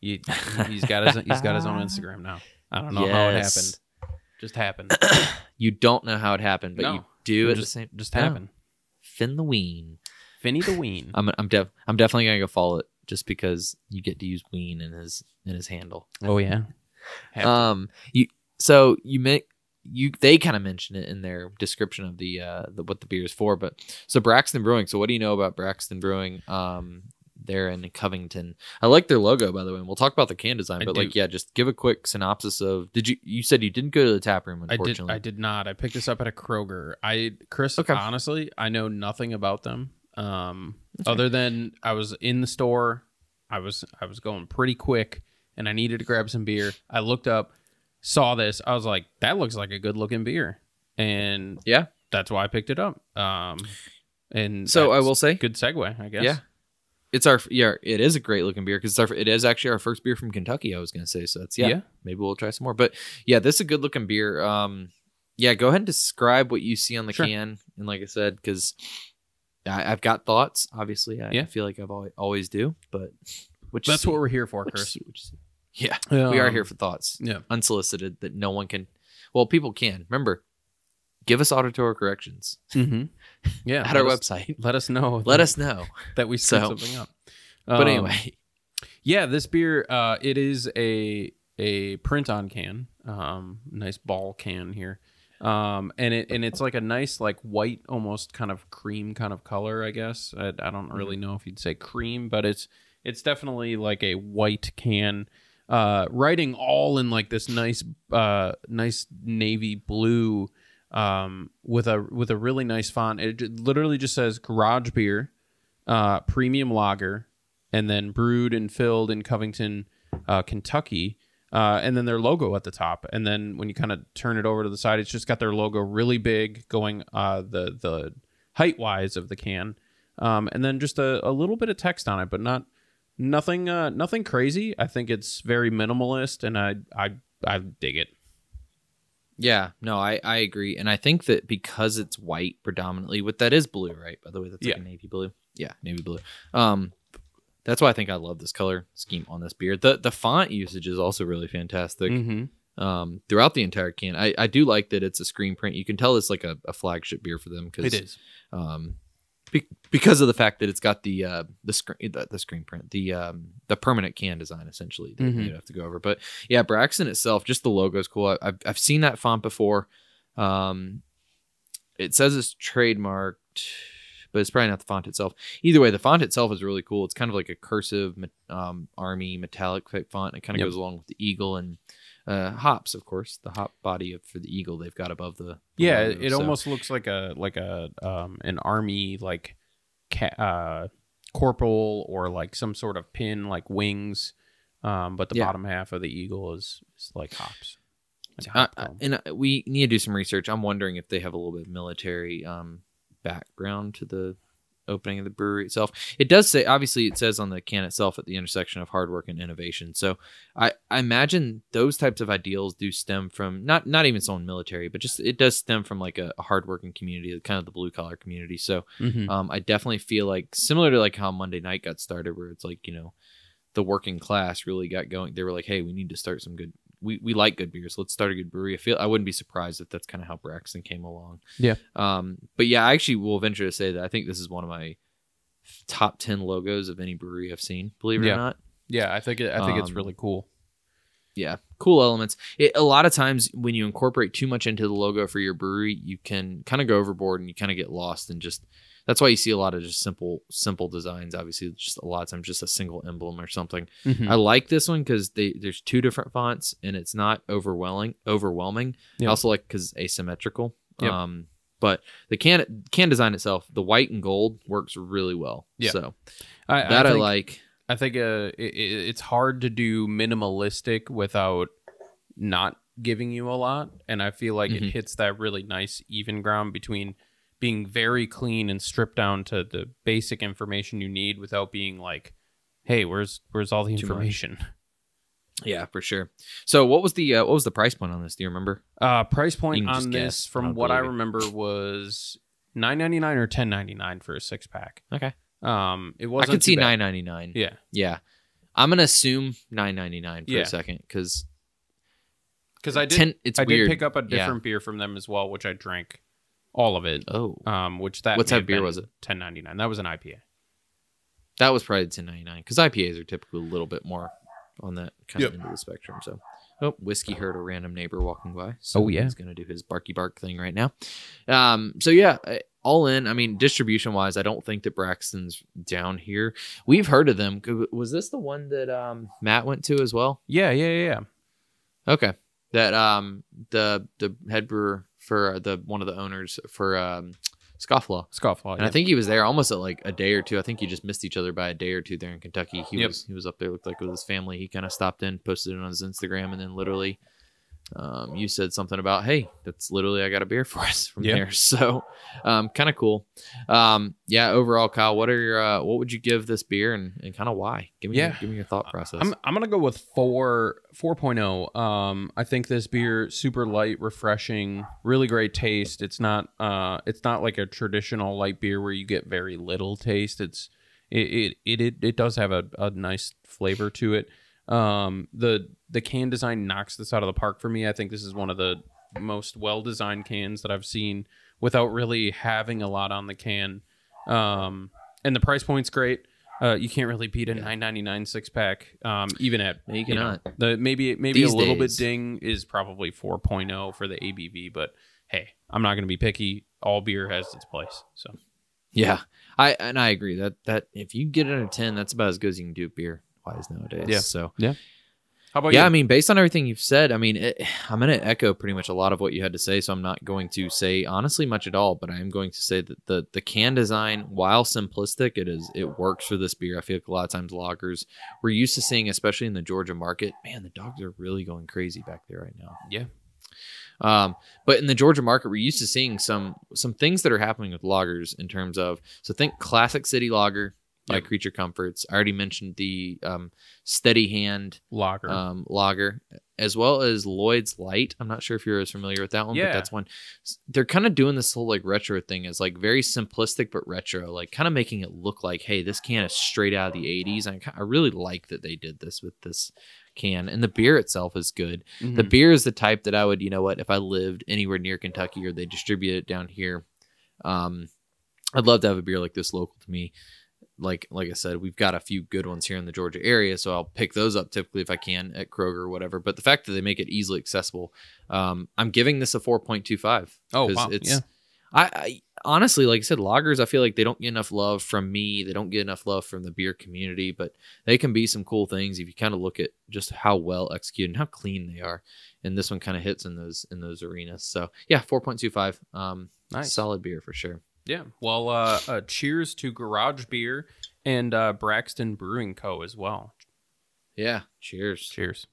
He's got his own Instagram now. I don't know how it happened. Just happened. You don't know how it happened, but you do. It just happened. Finn the Ween. Finny the Ween. I'm definitely gonna go follow it, just because you get to use Ween in his handle. Oh yeah. They kind of mention it in their description of the what the beer is for, but so Braxton Brewing. So what do you know about Braxton Brewing? They're in Covington. I like their logo, by the way, and we'll talk about the can design, just give a quick synopsis of, you said you didn't go to the tap room, unfortunately. I did not. I picked this up at a Kroger. Honestly, I know nothing about them. Other than I was in the store, I was going pretty quick and I needed to grab some beer. I looked up, saw this. I was like, that looks like a good looking beer. And yeah, that's why I picked it up. And so I will say, good segue, I guess. Yeah. It is a great looking beer because it is actually our first beer from Kentucky. I was going to say, so that's, yeah, maybe we'll try some more, but yeah, this is a good looking beer. Yeah, go ahead and describe what you see on the can. And like I said, because I've got thoughts, obviously. I feel like I always do, but that's what we're here for, Chris. Yeah, we are here for thoughts. Yeah, unsolicited, that no one can. Well, people can. Remember, give us auditory corrections. Mm-hmm. Yeah, at our website. Let us know. Let us know that we set something up. But anyway, yeah, this beer it is a print-on can, nice ball can here. And it's like a nice, like white, almost kind of cream kind of color, I guess. I don't really know if you'd say cream, but it's definitely like a white can, writing all in like this nice navy blue, with a really nice font. It literally just says Garage Beer, Premium Lager, and then brewed and filled in Covington, Kentucky. And then their logo at the top. And then when you kind of turn it over to the side, it's just got their logo really big going the height-wise of the can. And then just a little bit of text on it, but nothing crazy. I think it's very minimalist, and I dig it. Yeah, no, I agree. And I think that because it's white predominantly, what that is blue, right? By the way, that's like a navy blue. Yeah, navy blue. That's why I think I love this color scheme on this beer. The font usage is also really fantastic throughout the entire can. I do like that it's a screen print. You can tell it's like a flagship beer for them. It is. Because of the fact that it's got the permanent can design, essentially, that you have to go over. But yeah, Braxton itself, just the logo is cool. I've seen that font before. It says it's trademarked, but it's probably not the font itself. Either way, the font itself is really cool. It's kind of like a cursive army metallic type font. It kind of goes along with the eagle and hops, of course. The hop body for the eagle they've got above the logo, it almost looks like an army like corporal or like some sort of pin like wings, but the bottom half of the eagle is like hops. And we need to do some research. I'm wondering if they have a little bit of military background to the opening of the brewery itself. It does say, obviously it says on the can itself, at the intersection of hard work and innovation. So I imagine those types of ideals do stem from not even someone military, but just it does stem from like a hardworking community, kind of the blue collar community. So I definitely feel like, similar to like how Monday Night got started, where it's like, you know, the working class really got going. They were like, hey, we need to start some good, we like good beers. Let's start a good brewery. I wouldn't be surprised if that's kind of how Braxton came along. Yeah. But yeah, I actually will venture to say that I think this is one of my top 10 logos of any brewery I've seen, believe it or not. Yeah. I think it's really cool. Yeah. Cool elements. A lot of times when you incorporate too much into the logo for your brewery, you can kind of go overboard and you kind of get lost, and just, that's why you see a lot of just simple designs. Obviously, just a lot of times just a single emblem or something. I like this one because there's two different fonts and it's not overwhelming. Yep. I also like because asymmetrical. Yep. But the can design itself, the white and gold works really well. Yeah. So I think it's hard to do minimalistic without not giving you a lot, and I feel like it hits that really nice even ground between being very clean and stripped down to the basic information you need without being like, hey, where's all the information? Yeah, for sure. So what was the price point on this? Do you remember? Price point on this, from what I remember, was $9.99 or $10.99 for a 6-pack. Okay. It wasn't, I could see $9.99. Yeah. Yeah. I'm going to assume $9.99 for a second, because I did pick up a different beer from them as well, which I drank all of it. Oh, what type of beer was it? $10.99. That was an IPA. That was probably $10.99 because IPAs are typically a little bit more on that kind of end of the spectrum. So, Whiskey heard a random neighbor walking by. So he's gonna do his barky bark thing right now. So yeah, all in. I mean, distribution wise, I don't think that Braxton's down here. We've heard of them. Was this the one that Matt went to as well? Yeah. Okay. That the head brewer for the one of the owners for Scofflaw. And yeah. I think he was there almost at like a day or two. I think you just missed each other by a day or two there in Kentucky. He was up there, looked like with his family. He kind of stopped in, posted it on his Instagram, and then literally you said something about, hey, that's literally I got a beer for us from there. So kind of cool. Overall, Kyle, what are your what would you give this beer and kind of why? Give me your thought process. I'm gonna go with 4.0. I think this beer super light, refreshing, really great taste. It's not like a traditional light beer where you get very little taste. It does have a nice flavor to it. The can design knocks this out of the park for me. I think this is one of the most well-designed cans that I've seen without really having a lot on the can. And the price point's great. You can't really beat a $9.99 six-pack, even at... No, you cannot. Maybe these a little days. Bit ding is probably 4.0 for the ABV, but hey, I'm not going to be picky. All beer has its place, so... Yeah, I agree. That if you get it in a 10, that's about as good as you can do beer wise nowadays. Yeah. So yeah. How about you? Yeah, I mean, based on everything you've said, I mean, I'm going to echo pretty much a lot of what you had to say, so I'm not going to say honestly much at all, but I am going to say that the can design, while simplistic, it works for this beer. I feel like a lot of times lagers we're used to seeing, especially in the Georgia market, man, the dogs are really going crazy back there right now. Yeah. But in the Georgia market, we're used to seeing some things that are happening with lagers in terms of, so think Classic City Lager by Creature Comforts. I already mentioned the Steady Hand lager, as well as Lloyd's Light. I'm not sure if you're as familiar with that one, but that's one. They're kind of doing this whole like retro thing, is like very simplistic but retro, like kind of making it look like, hey, this can is straight out of the 80s. I really like that they did this with this can, and the beer itself is good. Mm-hmm. The beer is the type that I would, you know what, if I lived anywhere near Kentucky or they distribute it down here, I'd love to have a beer like this local to me. Like I said, we've got a few good ones here in the Georgia area, so I'll pick those up typically if I can at Kroger or whatever. But the fact that they make it easily accessible, I'm giving this a 4.25. Oh, wow. It's, yeah. I honestly, like I said, lagers, I feel like they don't get enough love from me. They don't get enough love from the beer community, but they can be some cool things if you kind of look at just how well executed and how clean they are. And this one kind of hits in those arenas. So yeah, 4.25. Nice. Solid beer for sure. Yeah. Well, cheers to Garage Beer and Braxton Brewing Co. as well. Yeah. Cheers. Cheers.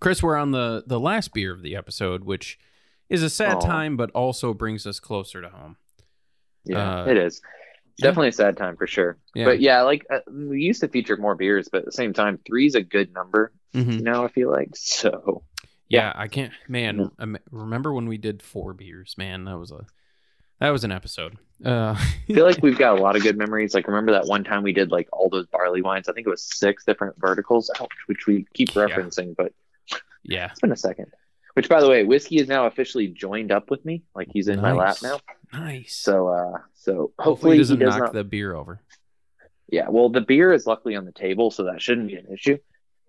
Chris, we're on the last beer of the episode, which is a sad time, but also brings us closer to home. Yeah, it is. Definitely a sad time for sure. Yeah. But yeah, like we used to feature more beers, but at the same time, 3 is a good number. Mm-hmm. Now I feel like, so. Yeah, I can't, man. Yeah. Remember when we did 4 beers, man? That was an episode. I feel like we've got a lot of good memories. Like, remember that one time we did like all those barley wines? I think it was 6 different verticals, which we keep referencing, but yeah, it's been a second. Which, by the way, Whiskey is now officially joined up with me. Like, he's in my lap now. Nice. So, so hopefully he does not knock the beer over. Yeah, well, the beer is luckily on the table, so that shouldn't be an issue.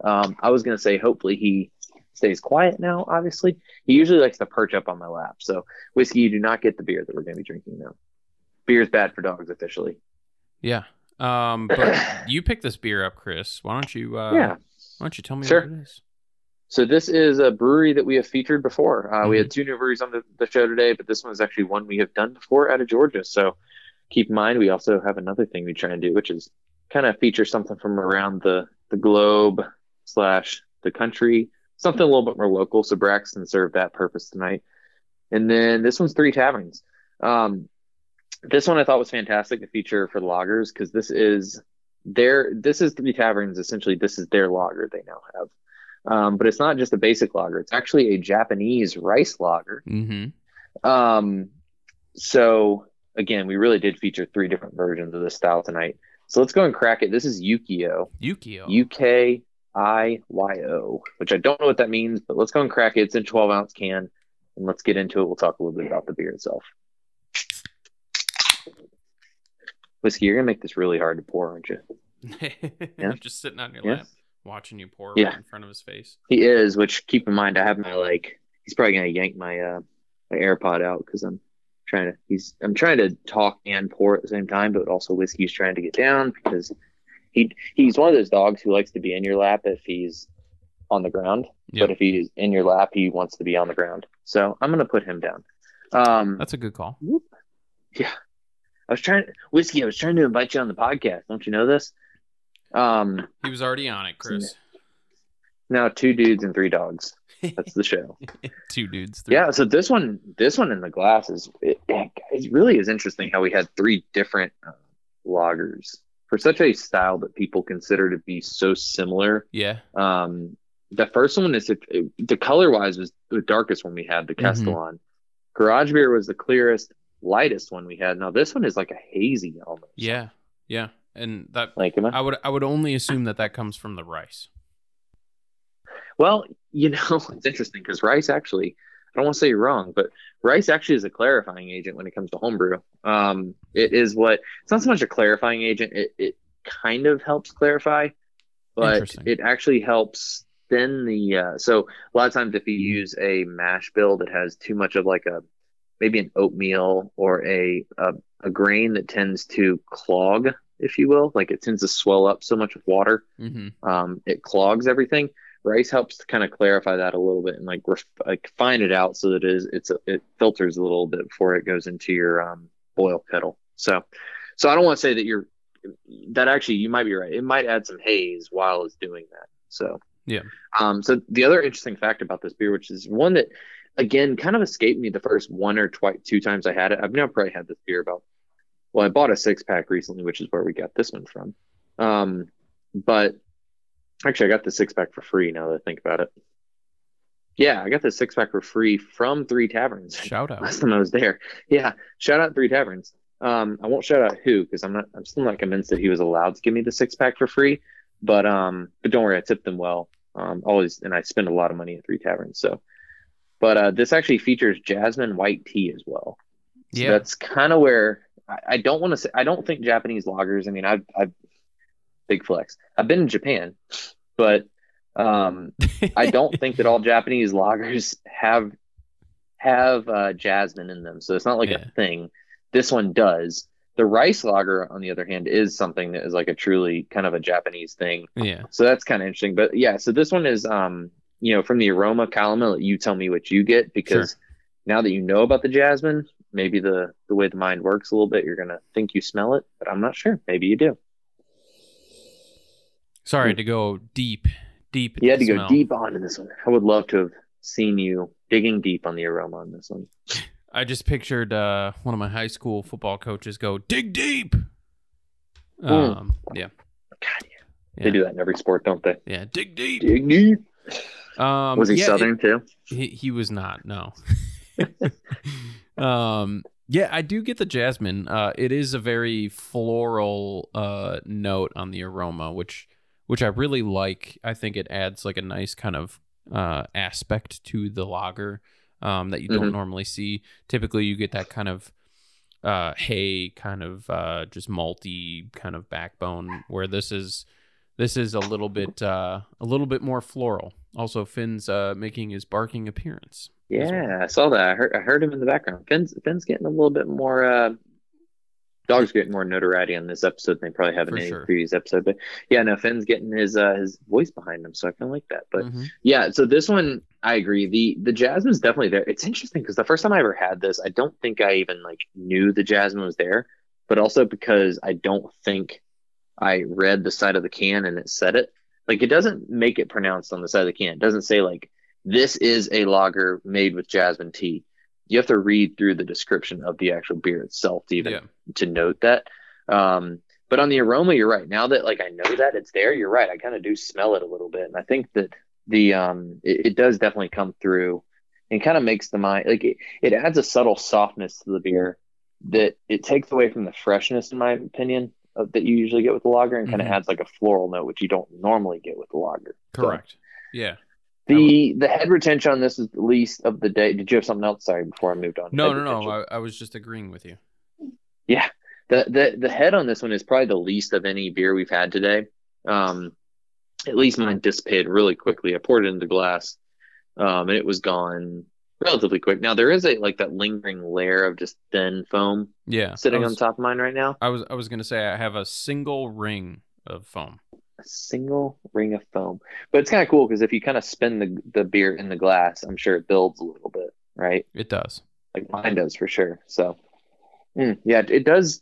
I was going to say, hopefully he stays quiet now, obviously. He usually likes to perch up on my lap. So, Whiskey, you do not get the beer that we're going to be drinking now. Beer is bad for dogs, officially. Yeah. But you picked this beer up, Chris. Why don't you tell me what it is? So this is a brewery that we have featured before. We had 2 new breweries on the show today, but this one is actually one we have done before out of Georgia. So keep in mind, we also have another thing we try and do, which is kind of feature something from around the globe / the country, something a little bit more local. So Braxton served that purpose tonight. And then this one's 3 Taverns. This one I thought was fantastic to feature for lagers, because this is 3 Taverns. Essentially, this is their lager they now have. But it's not just a basic lager. It's actually a Japanese rice lager. Mm-hmm. So, again, we really did feature 3 different versions of this style tonight. So let's go and crack it. This is Yukio. Yukio. Yukio, which I don't know what that means, but let's go and crack it. It's in a 12-ounce can, and let's get into it. We'll talk a little bit about the beer itself. Whiskey, you're going to make this really hard to pour, aren't you? Yeah? Just sitting on your lap. Watching you pour right in front of his face. He is, which keep in mind, I have my he's probably going to yank my AirPod out because I'm I'm trying to talk and pour at the same time, but also Whiskey's trying to get down because he's one of those dogs who likes to be in your lap if he's on the ground. Yep. But if he's in your lap, he wants to be on the ground. So I'm gonna put him down. That's a good call. Whoop. Yeah. Whiskey, I was trying to invite you on the podcast. Don't you know this? He was already on it, Chris. Now 2 dudes and 3 dogs. That's the show. 2 dudes, 3. Yeah. So this one in the glass it really is interesting how we had 3 different lagers for such a style that people consider to be so similar. Yeah. The first one is the color wise was the darkest one we had, the Castellan. Mm-hmm. Garage beer was the clearest, lightest one we had. Now this one is like a hazy almost. Yeah. Yeah. And that, like, I would only assume that comes from the rice. Well, it's interesting because rice actually, I don't want to say you're wrong, but rice actually is a clarifying agent when it comes to homebrew. It's not so much a clarifying agent. It kind of helps clarify, but it actually helps thin the, so a lot of times if you use a mash bill that has too much of like maybe an oatmeal or a grain that tends to clog, if you will, like it tends to swell up so much with water, it clogs everything. Rice helps to kind of clarify that a little bit and like fine it out so that it filters a little bit before it goes into your boil kettle. So I don't want to say that you might be right. It might add some haze while it's doing that. So yeah. So the other interesting fact about this beer, which is one that again kind of escaped me the first one or two times I had it. I've now probably had this beer about. Well, I bought a 6-pack recently, which is where we got this one from. But actually, I got the 6-pack for free now that I think about it. Yeah, I got the 6-pack for free from Three Taverns. Shout out. Last time I was there. Yeah, shout out Three Taverns. I won't shout out who because I'm still not convinced that he was allowed to give me the 6-pack for free. But don't worry, I tipped them well. Always, and I spend a lot of money at Three Taverns. So, but this actually features jasmine white tea as well. So yeah, that's kind of where. I don't want to say I don't think Japanese lagers. I mean, I've big flex. I've been in Japan, but I don't think that all Japanese lagers have jasmine in them. So it's not like a thing. This one does. The rice lager, on the other hand, is something that is like a truly kind of a Japanese thing. Yeah. So that's kind of interesting. But yeah, so this one is from the aroma column. I'll let you tell me what you get because now that you know about the jasmine. Maybe the way the mind works a little bit, you're going to think you smell it, but I'm not sure. Maybe you do. Sorry to go deep. You had to go deep on in this one. I would love to have seen you digging deep on the aroma on this one. I just pictured one of my high school football coaches go, dig deep. Yeah. God, yeah. They do that in every sport, don't they? Yeah, dig deep. Dig deep. Was he Southern too? He was not, no. I do get the jasmine. It is a very floral note on the aroma, which I really like. I think it adds like a nice kind of aspect to the lager that you don't normally see. Typically, you get that kind of hay, kind of just malty kind of backbone. Where this is a little bit more floral. Also, Finn's making his barking appearance. Yeah, I saw that. I heard him in the background. Finn's getting a little bit more. Dog's getting more notoriety on this episode than they probably have in any previous episode. But yeah, no, Finn's getting his voice behind him, so I kind of like that. But yeah, so this one, I agree. The jasmine's definitely there. It's interesting because the first time I ever had this, I don't think I even knew the jasmine was there, but also because I don't think I read the side of the can and it said it. It doesn't make it pronounced on the side of the can. It doesn't say this is a lager made with jasmine tea. You have to read through the description of the actual beer itself to even to note that. But on the aroma, you're right. Now that I know that it's there, you're right. I kind of do smell it a little bit, and I think that the it does definitely come through, and kind of makes the mind it adds a subtle softness to the beer that it takes away from the freshness, in my opinion, that you usually get with the lager, and kind of adds a floral note which you don't normally get with the lager. Correct. So, yeah. The head retention on this is the least of the day. Did you have something else? Sorry, before I moved on. No. I was just agreeing with you. Yeah. The head on this one is probably the least of any beer we've had today. At least mine dissipated really quickly. I poured it in the glass, and it was gone relatively quick. Now there is a like that lingering layer of just thin foam sitting on top of mine right now. I was gonna say I have a single ring of foam. A single ring of foam. But it's kind of cool because if you kind of spin the beer in the glass, I'm sure it builds a little bit, right? It does. Like mine does for sure. So yeah, it does.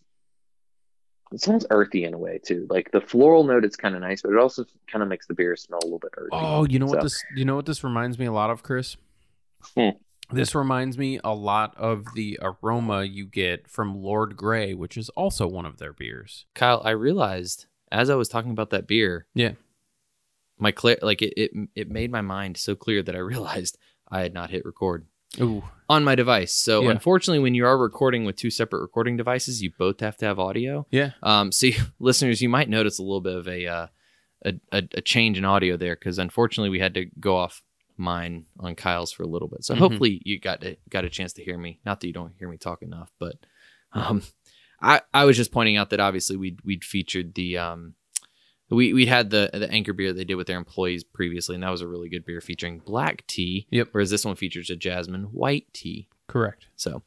It sounds earthy in a way too. Like the floral note, it's kind of nice, but it also kind of makes the beer smell a little bit earthy. Oh, you know what this reminds me a lot of, Chris? This reminds me a lot of the aroma you get from Lord Grey, which is also one of their beers. Kyle, I realized as I was talking about that beer, it made my mind so clear that I realized I had not hit record. Ooh. On my device. So Unfortunately, when you are recording with two separate recording devices, you both have to have audio. Yeah. So listeners, you might notice a little bit of a change in audio there, because unfortunately we had to go off mine on Kyle's for a little bit. So Hopefully you got a chance to hear me. Not that you don't hear me talk enough, but I was just pointing out that obviously we'd featured the we had the Anchor beer they did with their employees previously, and that was a really good beer featuring black tea. Yep. Whereas this one features a jasmine white tea. Correct. So,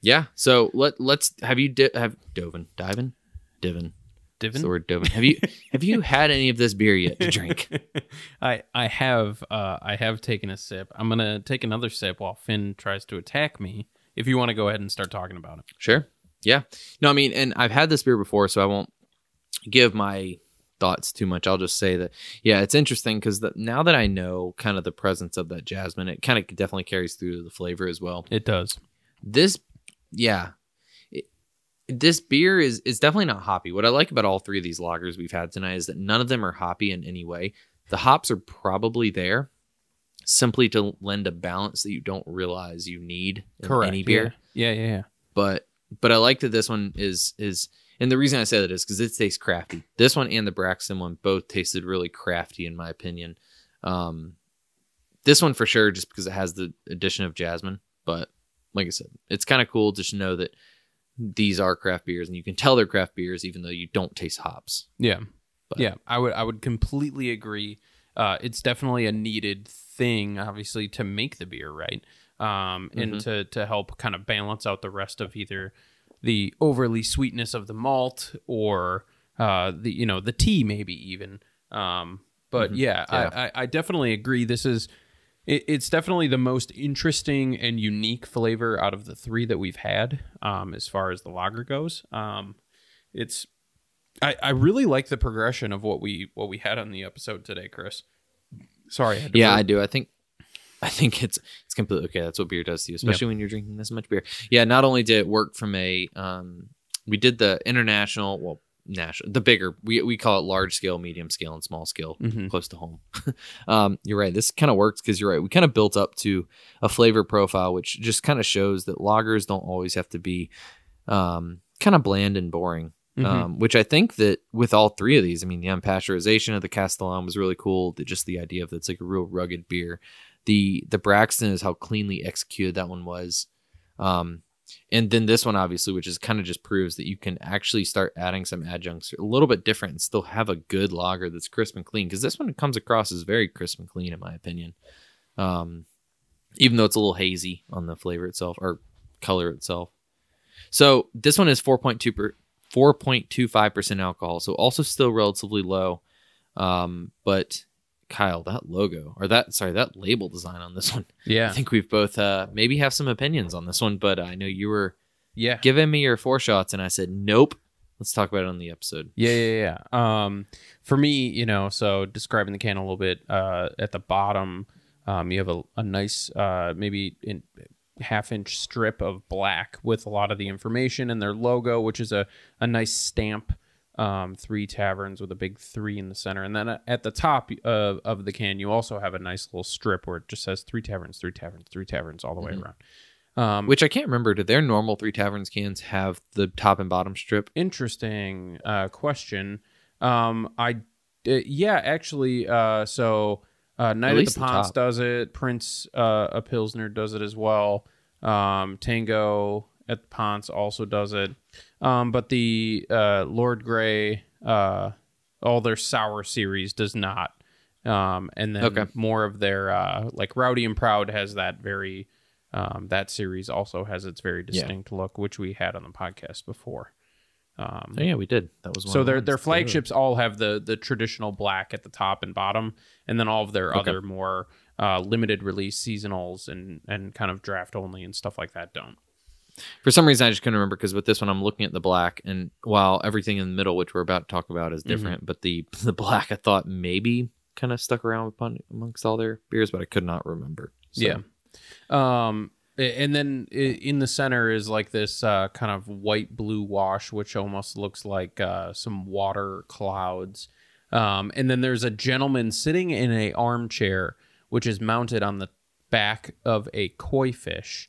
yeah. So let's divin. Have you had any of this beer yet to drink? I have. I have taken a sip. I'm gonna take another sip while Finn tries to attack me. If you want to go ahead and start talking about it, sure. Yeah. No, I mean, and I've had this beer before, so I won't give my thoughts too much. I'll just say that it's interesting because now that I know kind of the presence of that jasmine, it kind of definitely carries through to the flavor as well. It does. This beer is definitely not hoppy. What I like about all three of these lagers we've had tonight is that none of them are hoppy in any way. The hops are probably there simply to lend a balance that you don't realize you need in any beer. Yeah. But I like that this one is. And the reason I say that is because it tastes crafty. This one and the Braxton one both tasted really crafty, in my opinion. This one for sure, just because it has the addition of jasmine. But like I said, it's kind of cool just to know that these are craft beers, and you can tell they're craft beers even though you don't taste hops. Yeah, but yeah, I would completely agree. It's definitely a needed thing, obviously, to make the beer right, and to help kind of balance out the rest of either the overly sweetness of the malt or the tea, maybe even. I definitely agree. This is it's definitely the most interesting and unique flavor out of the three that we've had, as far as the lager goes. I really like the progression of what we had on the episode today, Chris. Sorry. I do. I think it's completely okay. That's what beer does to you, especially when you're drinking this much beer. Yeah, not only did it work from a we did the international, well, national, the bigger, we call it large scale, medium scale, and small scale, close to home. You're right. This kind of works because you're right. We kind of built up to a flavor profile, which just kind of shows that lagers don't always have to be kind of bland and boring. Which I think that with all three of these, I mean, the unpasteurization of the Castellan was really cool. Just the idea of that's like a real rugged beer. The Braxton is how cleanly executed that one was. And then this one, obviously, which is kind of just proves that you can actually start adding some adjuncts a little bit different and still have a good lager that's crisp and clean. Because this one comes across as very crisp and clean, in my opinion. Even though it's a little hazy on the flavor itself or color itself. So this one is 4.25% alcohol. So also still relatively low. But Kyle, that label design on this one. Yeah. I think we've both maybe have some opinions on this one, but I know you were giving me your four shots and I said, nope, let's talk about it on the episode. Yeah. For me, so describing the can a little bit, at the bottom, you have a nice, maybe in half-inch strip of black with a lot of the information and their logo, which is a nice stamp. Three Taverns with a big 3 in the center, and then at the top of the can you also have a nice little strip where it just says Three Taverns all the way around, which I can't remember. Do their normal Three Taverns cans have the top and bottom strip? Interesting question. Night at the Ponds does it, Prince a Pilsner does it as well, Tango at the Ponds also does it. But the Lord Grey, all their sour series does not And then more of their like Rowdy and Proud has that very that series also has its very distinct look, which we had on the podcast before. Oh, yeah, we did. That was one so their flagships all have the traditional black at the top and bottom, and then all of their other more limited release seasonals and kind of draft only and stuff like that don't. For some reason, I just couldn't remember, because with this one, I'm looking at the black, and while everything in the middle, which we're about to talk about, is different, but the black I thought maybe kind of stuck around amongst all their beers, but I could not remember. So. Yeah. And then in the center is like this kind of white blue wash, which almost looks like some water clouds. And then there's a gentleman sitting in a armchair, which is mounted on the back of a koi fish,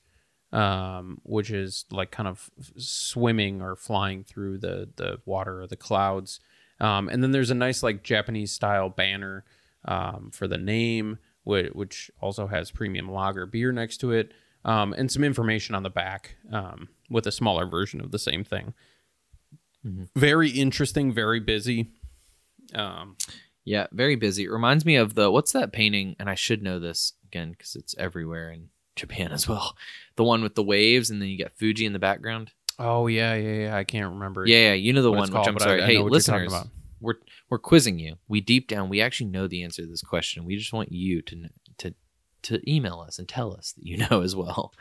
which is like kind of swimming or flying through the water or the clouds. And then there's a nice like Japanese style banner for the name, which also has premium lager beer next to it. And some information on the back with a smaller version of the same thing. Very interesting, very busy. Yeah, very busy. It reminds me of what's that painting? And I should know this again, because it's everywhere in Japan as well. The one with the waves, and then you got Fuji in the background. Oh, yeah. I can't remember. Yeah, you know the one, called, which I'm sorry. Hey, listeners, we're quizzing you. We deep down, we actually know the answer to this question. We just want you to email us and tell us that you know as well.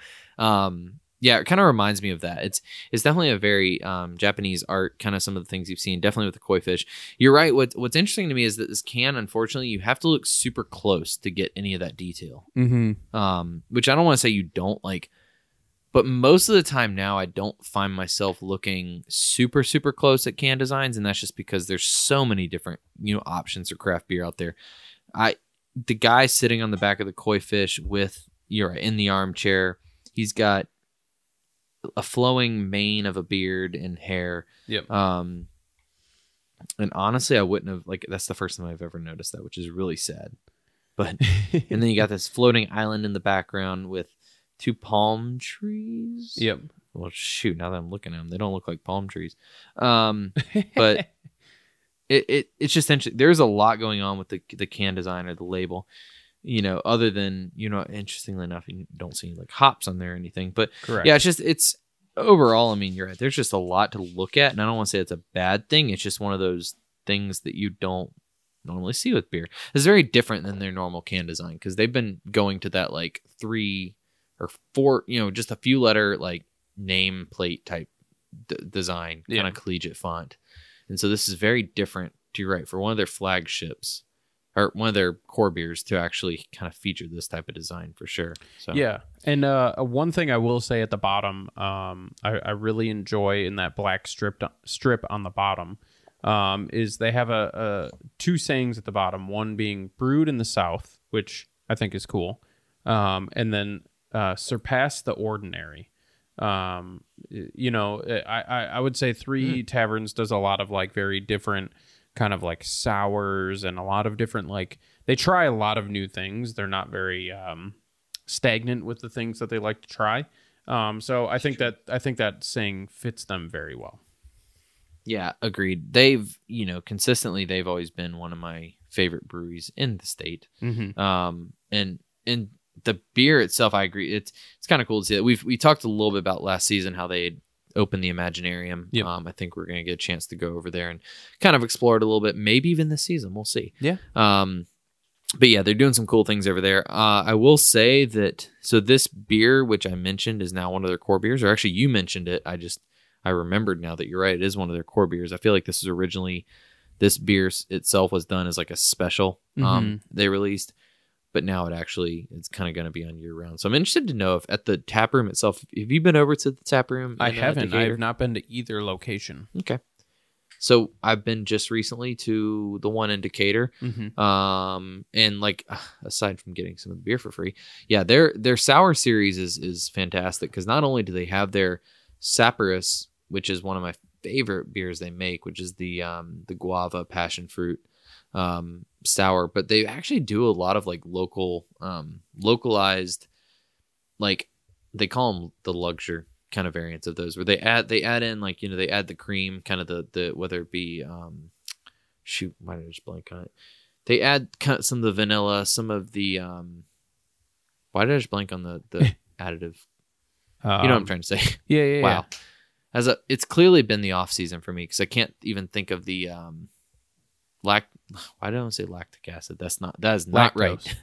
Yeah, it kind of reminds me of that. It's definitely a very Japanese art, kind of some of the things you've seen, definitely with the koi fish. You're right. What's interesting to me is that this can, unfortunately, you have to look super close to get any of that detail, which I don't want to say you don't like, but most of the time now I don't find myself looking super, super close at can designs, and that's just because there's so many different options for craft beer out there. The guy sitting on the back of the koi fish with in the armchair, he's got a flowing mane of a beard and hair. Yep. And honestly, I wouldn't have that's the first time I've ever noticed that, which is really sad. But and then you got this floating island in the background with two palm trees. Yep. Well, shoot, now that I'm looking at them, they don't look like palm trees. But It's just interesting. There's a lot going on with the can design or the label, other than, interestingly enough, you don't see like hops on there or anything. But correct. Yeah, it's overall, I mean, you're right. There's just a lot to look at. And I don't want to say it's a bad thing. It's just one of those things that you don't normally see with beer. It's very different than their normal can design, because they've been going to that like 3 or 4, just a few letter like nameplate type design, kind of collegiate font. And so this is very different, you're right, for one of their flagships or one of their core beers to actually kind of feature this type of design for sure. So. Yeah. And one thing I will say at the bottom, I really enjoy in that black strip on the bottom is they have two sayings at the bottom, one being brewed in the South, which I think is cool, and then surpass the ordinary. I would say Three Taverns does a lot of like very different kind of like sours, and a lot of different like they try a lot of new things. They're not very stagnant with the things that they like to try. So I think that saying fits them very well. Yeah, agreed. They've consistently they've always been one of my favorite breweries in the state. And the beer itself, I agree. It's kind of cool to see that. We talked a little bit about last season how they opened the Imaginarium. Yep. I think we're going to get a chance to go over there and kind of explore it a little bit. Maybe even this season, we'll see. Yeah. But yeah, they're doing some cool things over there. I will say that. So this beer, which I mentioned, is now one of their core beers. Or actually, you mentioned it. I remembered now that you're right. It is one of their core beers. I feel like this is originally this beer itself was done as like a special. They released. But now it's kind of going to be on year round. So I'm interested to know if at the tap room itself, have you been over to the tap room? I haven't. I have not been to either location. Okay. So I've been just recently to the one in Decatur. And like, aside from getting some of the beer for free, yeah, their sour series is fantastic, because not only do they have their Sapyrus, which is one of my favorite beers they make, which is the guava passion fruit. Sour, but they actually do a lot of like local localized, like they call them the luxury kind of variants of those, where they add in like they add the cream, kind of the whether it be shoot, why did I just blank on it, They add some of the vanilla, some of the... why did I just blank on the additive? You know what I'm trying to say. Yeah. Wow. Yeah. It's clearly been the off season for me because I can't even think of the why did I say lactic acid? That is not lactose. Right.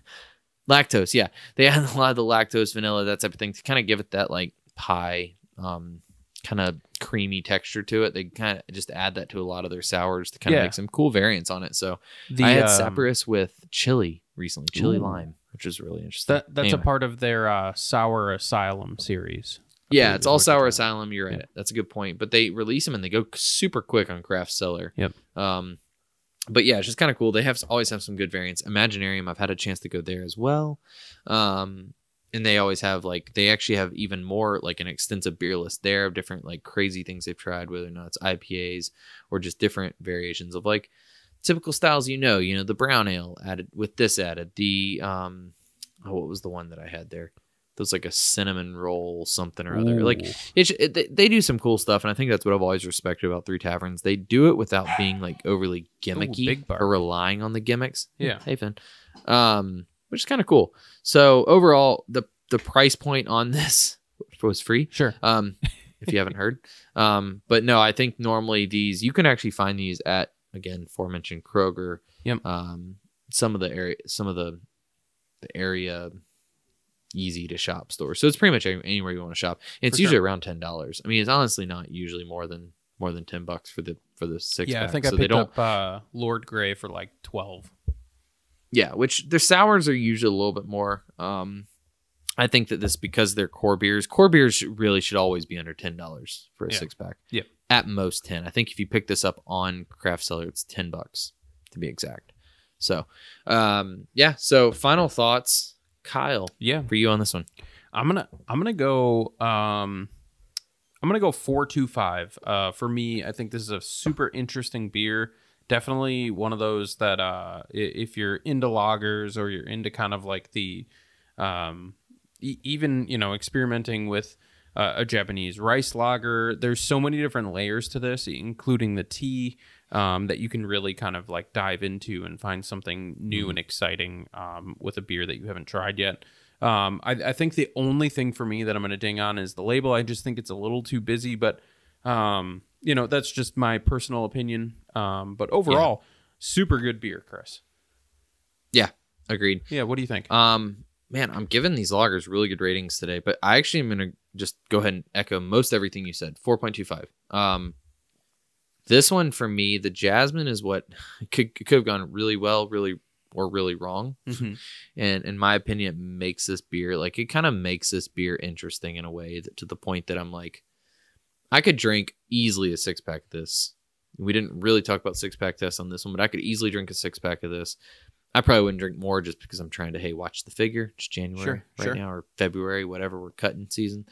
Lactose, yeah. They add a lot of the lactose, vanilla, that type of thing to kind of give it that like pie, kind of creamy texture to it. They kind of just add that to a lot of their sours to kind of make some cool variants on it. So I had Sapyrus with chili recently, chili lime, which is really interesting. That's a part of their Sour Asylum series. Yeah, it's all Sour Asylum. You're right. Yeah. That's a good point. But they release them and they go super quick on Craft Cellar. Yep. But yeah, it's just kind of cool. They always have some good variants. Imaginarium, I've had a chance to go there as well. And they always have they actually have even more an extensive beer list there of different crazy things they've tried, whether or not it's IPAs or just different variations of typical styles, you know, the brown ale added with this added the, what was the one that I had there? There was a cinnamon roll, something or other. Ooh. They do some cool stuff. And I think that's what I've always respected about Three Taverns. They do it without being overly gimmicky or relying on the gimmicks. Yeah. Hey, Finn. Which is kind of cool. So overall the price point on this was free. Sure. If you haven't heard, but no, I think normally these, you can actually find these at, again, aforementioned Kroger. Yep. Some of the area easy to shop stores. So it's pretty much anywhere you want to shop. And it's usually around $10. I mean, it's honestly not usually more than $10 for the six. Yeah, pack. I think I picked up Lord Grey for $12. Yeah, which their sours are usually a little bit more. I think that this because they're core beers really should always be under $10 for a six pack. Yeah. At most 10. I think if you pick this up on Craft Cellar, it's $10 to be exact. So, yeah. So final thoughts, Kyle. Yeah. For you on this one, I'm gonna go 425. For me, I think this is a super interesting beer. Definitely one of those that if you're into lagers or you're into kind of the, even experimenting with. A Japanese rice lager. There's so many different layers to this, including the tea, that you can really kind of dive into and find something new and exciting with a beer that you haven't tried yet. I think the only thing for me that I'm going to ding on is the label. I just think it's a little too busy, but that's just my personal opinion. But overall, super good beer, Chris. Yeah, agreed. Yeah, what do you think? Man, I'm giving these lagers really good ratings today, but I actually am going to just go ahead and echo most everything you said. 4.25. This one for me, the Jasmine is what could have gone really well, really wrong. Mm-hmm. And in my opinion, it kind of makes this beer interesting in a way that, to the point that I'm I could drink easily a six pack of this. We didn't really talk about six pack tests on this one, but I could easily drink a six pack of this. I probably wouldn't drink more just because I'm trying to, watch the figure. It's January now or February, whatever we're cutting season.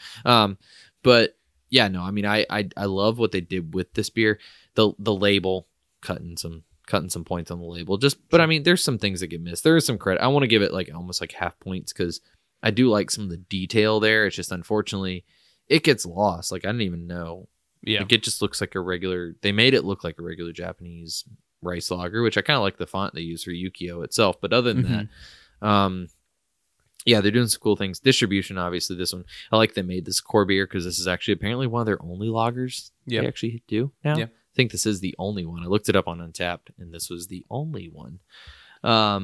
But yeah, no, I mean, I love what they did with this beer. The label, cutting some points on the label. But I mean, there's some things that get missed. There is some credit. I want to give it almost half points because I do like some of the detail there. It's just unfortunately it gets lost. I didn't even know. Yeah, it just looks like a regular. They made it look like a regular Japanese rice lager, which I kind of like the font they use for Yukio itself, but other than that, they're doing some cool things. Distribution, obviously, this one I like. They made this core beer because this is actually apparently one of their only lagers. They actually do now. I think this is the only one. I looked it up on Untappd, and this was the only one. But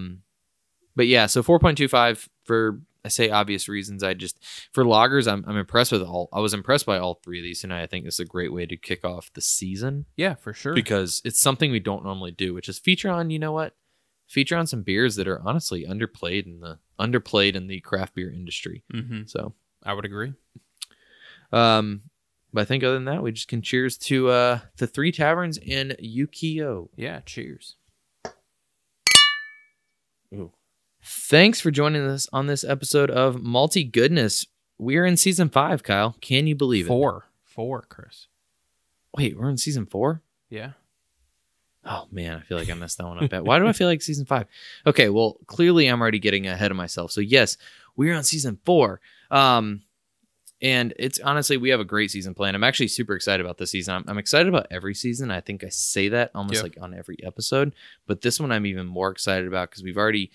yeah, so 4.25 for, I say obvious reasons. I just, for lagers, I'm impressed with all. I was impressed by all three of these tonight. I think this is a great way to kick off the season. Yeah, for sure. Because it's something we don't normally do, which is feature on some beers that are honestly underplayed in the craft beer industry. Mm-hmm. So I would agree. But I think other than that, we just can cheers to the Three Taverns and Yukio. Yeah, cheers. Ooh. Thanks for joining us on this episode of Malty Goodness. We're in season 5, Kyle. Can you believe it? Four, Chris. Wait, we're in season 4? Yeah. Oh, man, I feel like I messed that one up. Why do I feel like season 5? Okay, well, clearly I'm already getting ahead of myself. So, yes, we're on season 4. And it's honestly, we have a great season planned. I'm actually super excited about this season. I'm excited about every season. I think I say that almost like on every episode, but this one I'm even more excited about because we've already,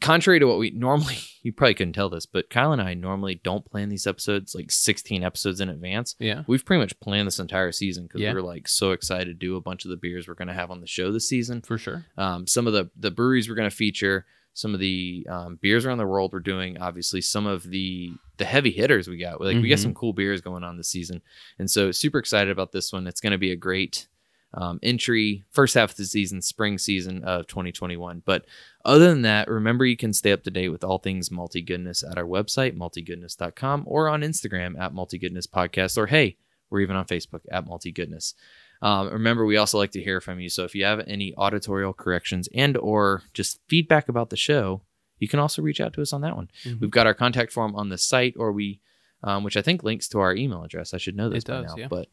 contrary to what we normally, you probably couldn't tell this, but Kyle and I normally don't plan these episodes like 16 episodes in advance. Yeah. We've pretty much planned this entire season because we were like so excited to do a bunch of the beers we're going to have on the show this season. For sure. Some of the breweries we're going to feature, some of the beers around the world we're doing, obviously some of the heavy hitters we got. Like we got some cool beers going on this season. And so super excited about this one. It's going to be a great entry first half of the season, spring season of 2021. But other than that, remember you can stay up to date with all things Malty Goodness at our website, maltygoodness.com, or on Instagram at Malty Goodness Podcast, or hey, we're even on Facebook at Malty Goodness. Remember, we also like to hear from you. So if you have any auditorial corrections and or just feedback about the show, you can also reach out to us on that one. We've got our contact form on the site, or we, which I think links to our email address. I should know this by now, but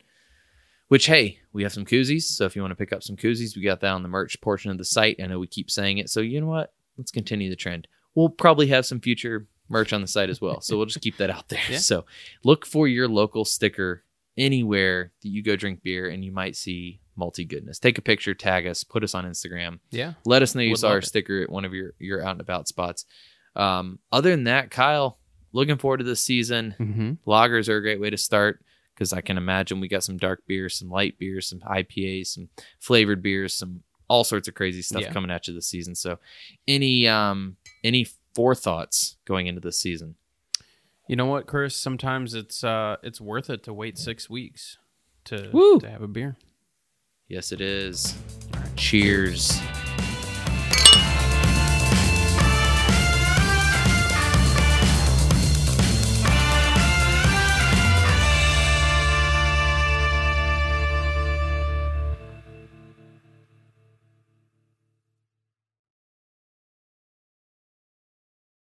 which, hey, we have some koozies. So if you want to pick up some koozies, we got that on the merch portion of the site. I know we keep saying it. So you know what? Let's continue the trend. We'll probably have some future merch on the site as well. So we'll just keep that out there. Yeah. So look for your local sticker anywhere that you go drink beer and you might see Malty Goodness. Take a picture, tag us, put us on Instagram. Yeah. Let us know you saw our sticker at one of your out and about spots. Other than that, Kyle, looking forward to this season. Lagers are a great way to start, because I can imagine we got some dark beers, some light beers, some IPAs, some flavored beers, some all sorts of crazy stuff coming at you this season. So any forethoughts going into this season? You know what, Chris? Sometimes it's worth it to wait 6 weeks to have a beer. Yes, it is. Cheers.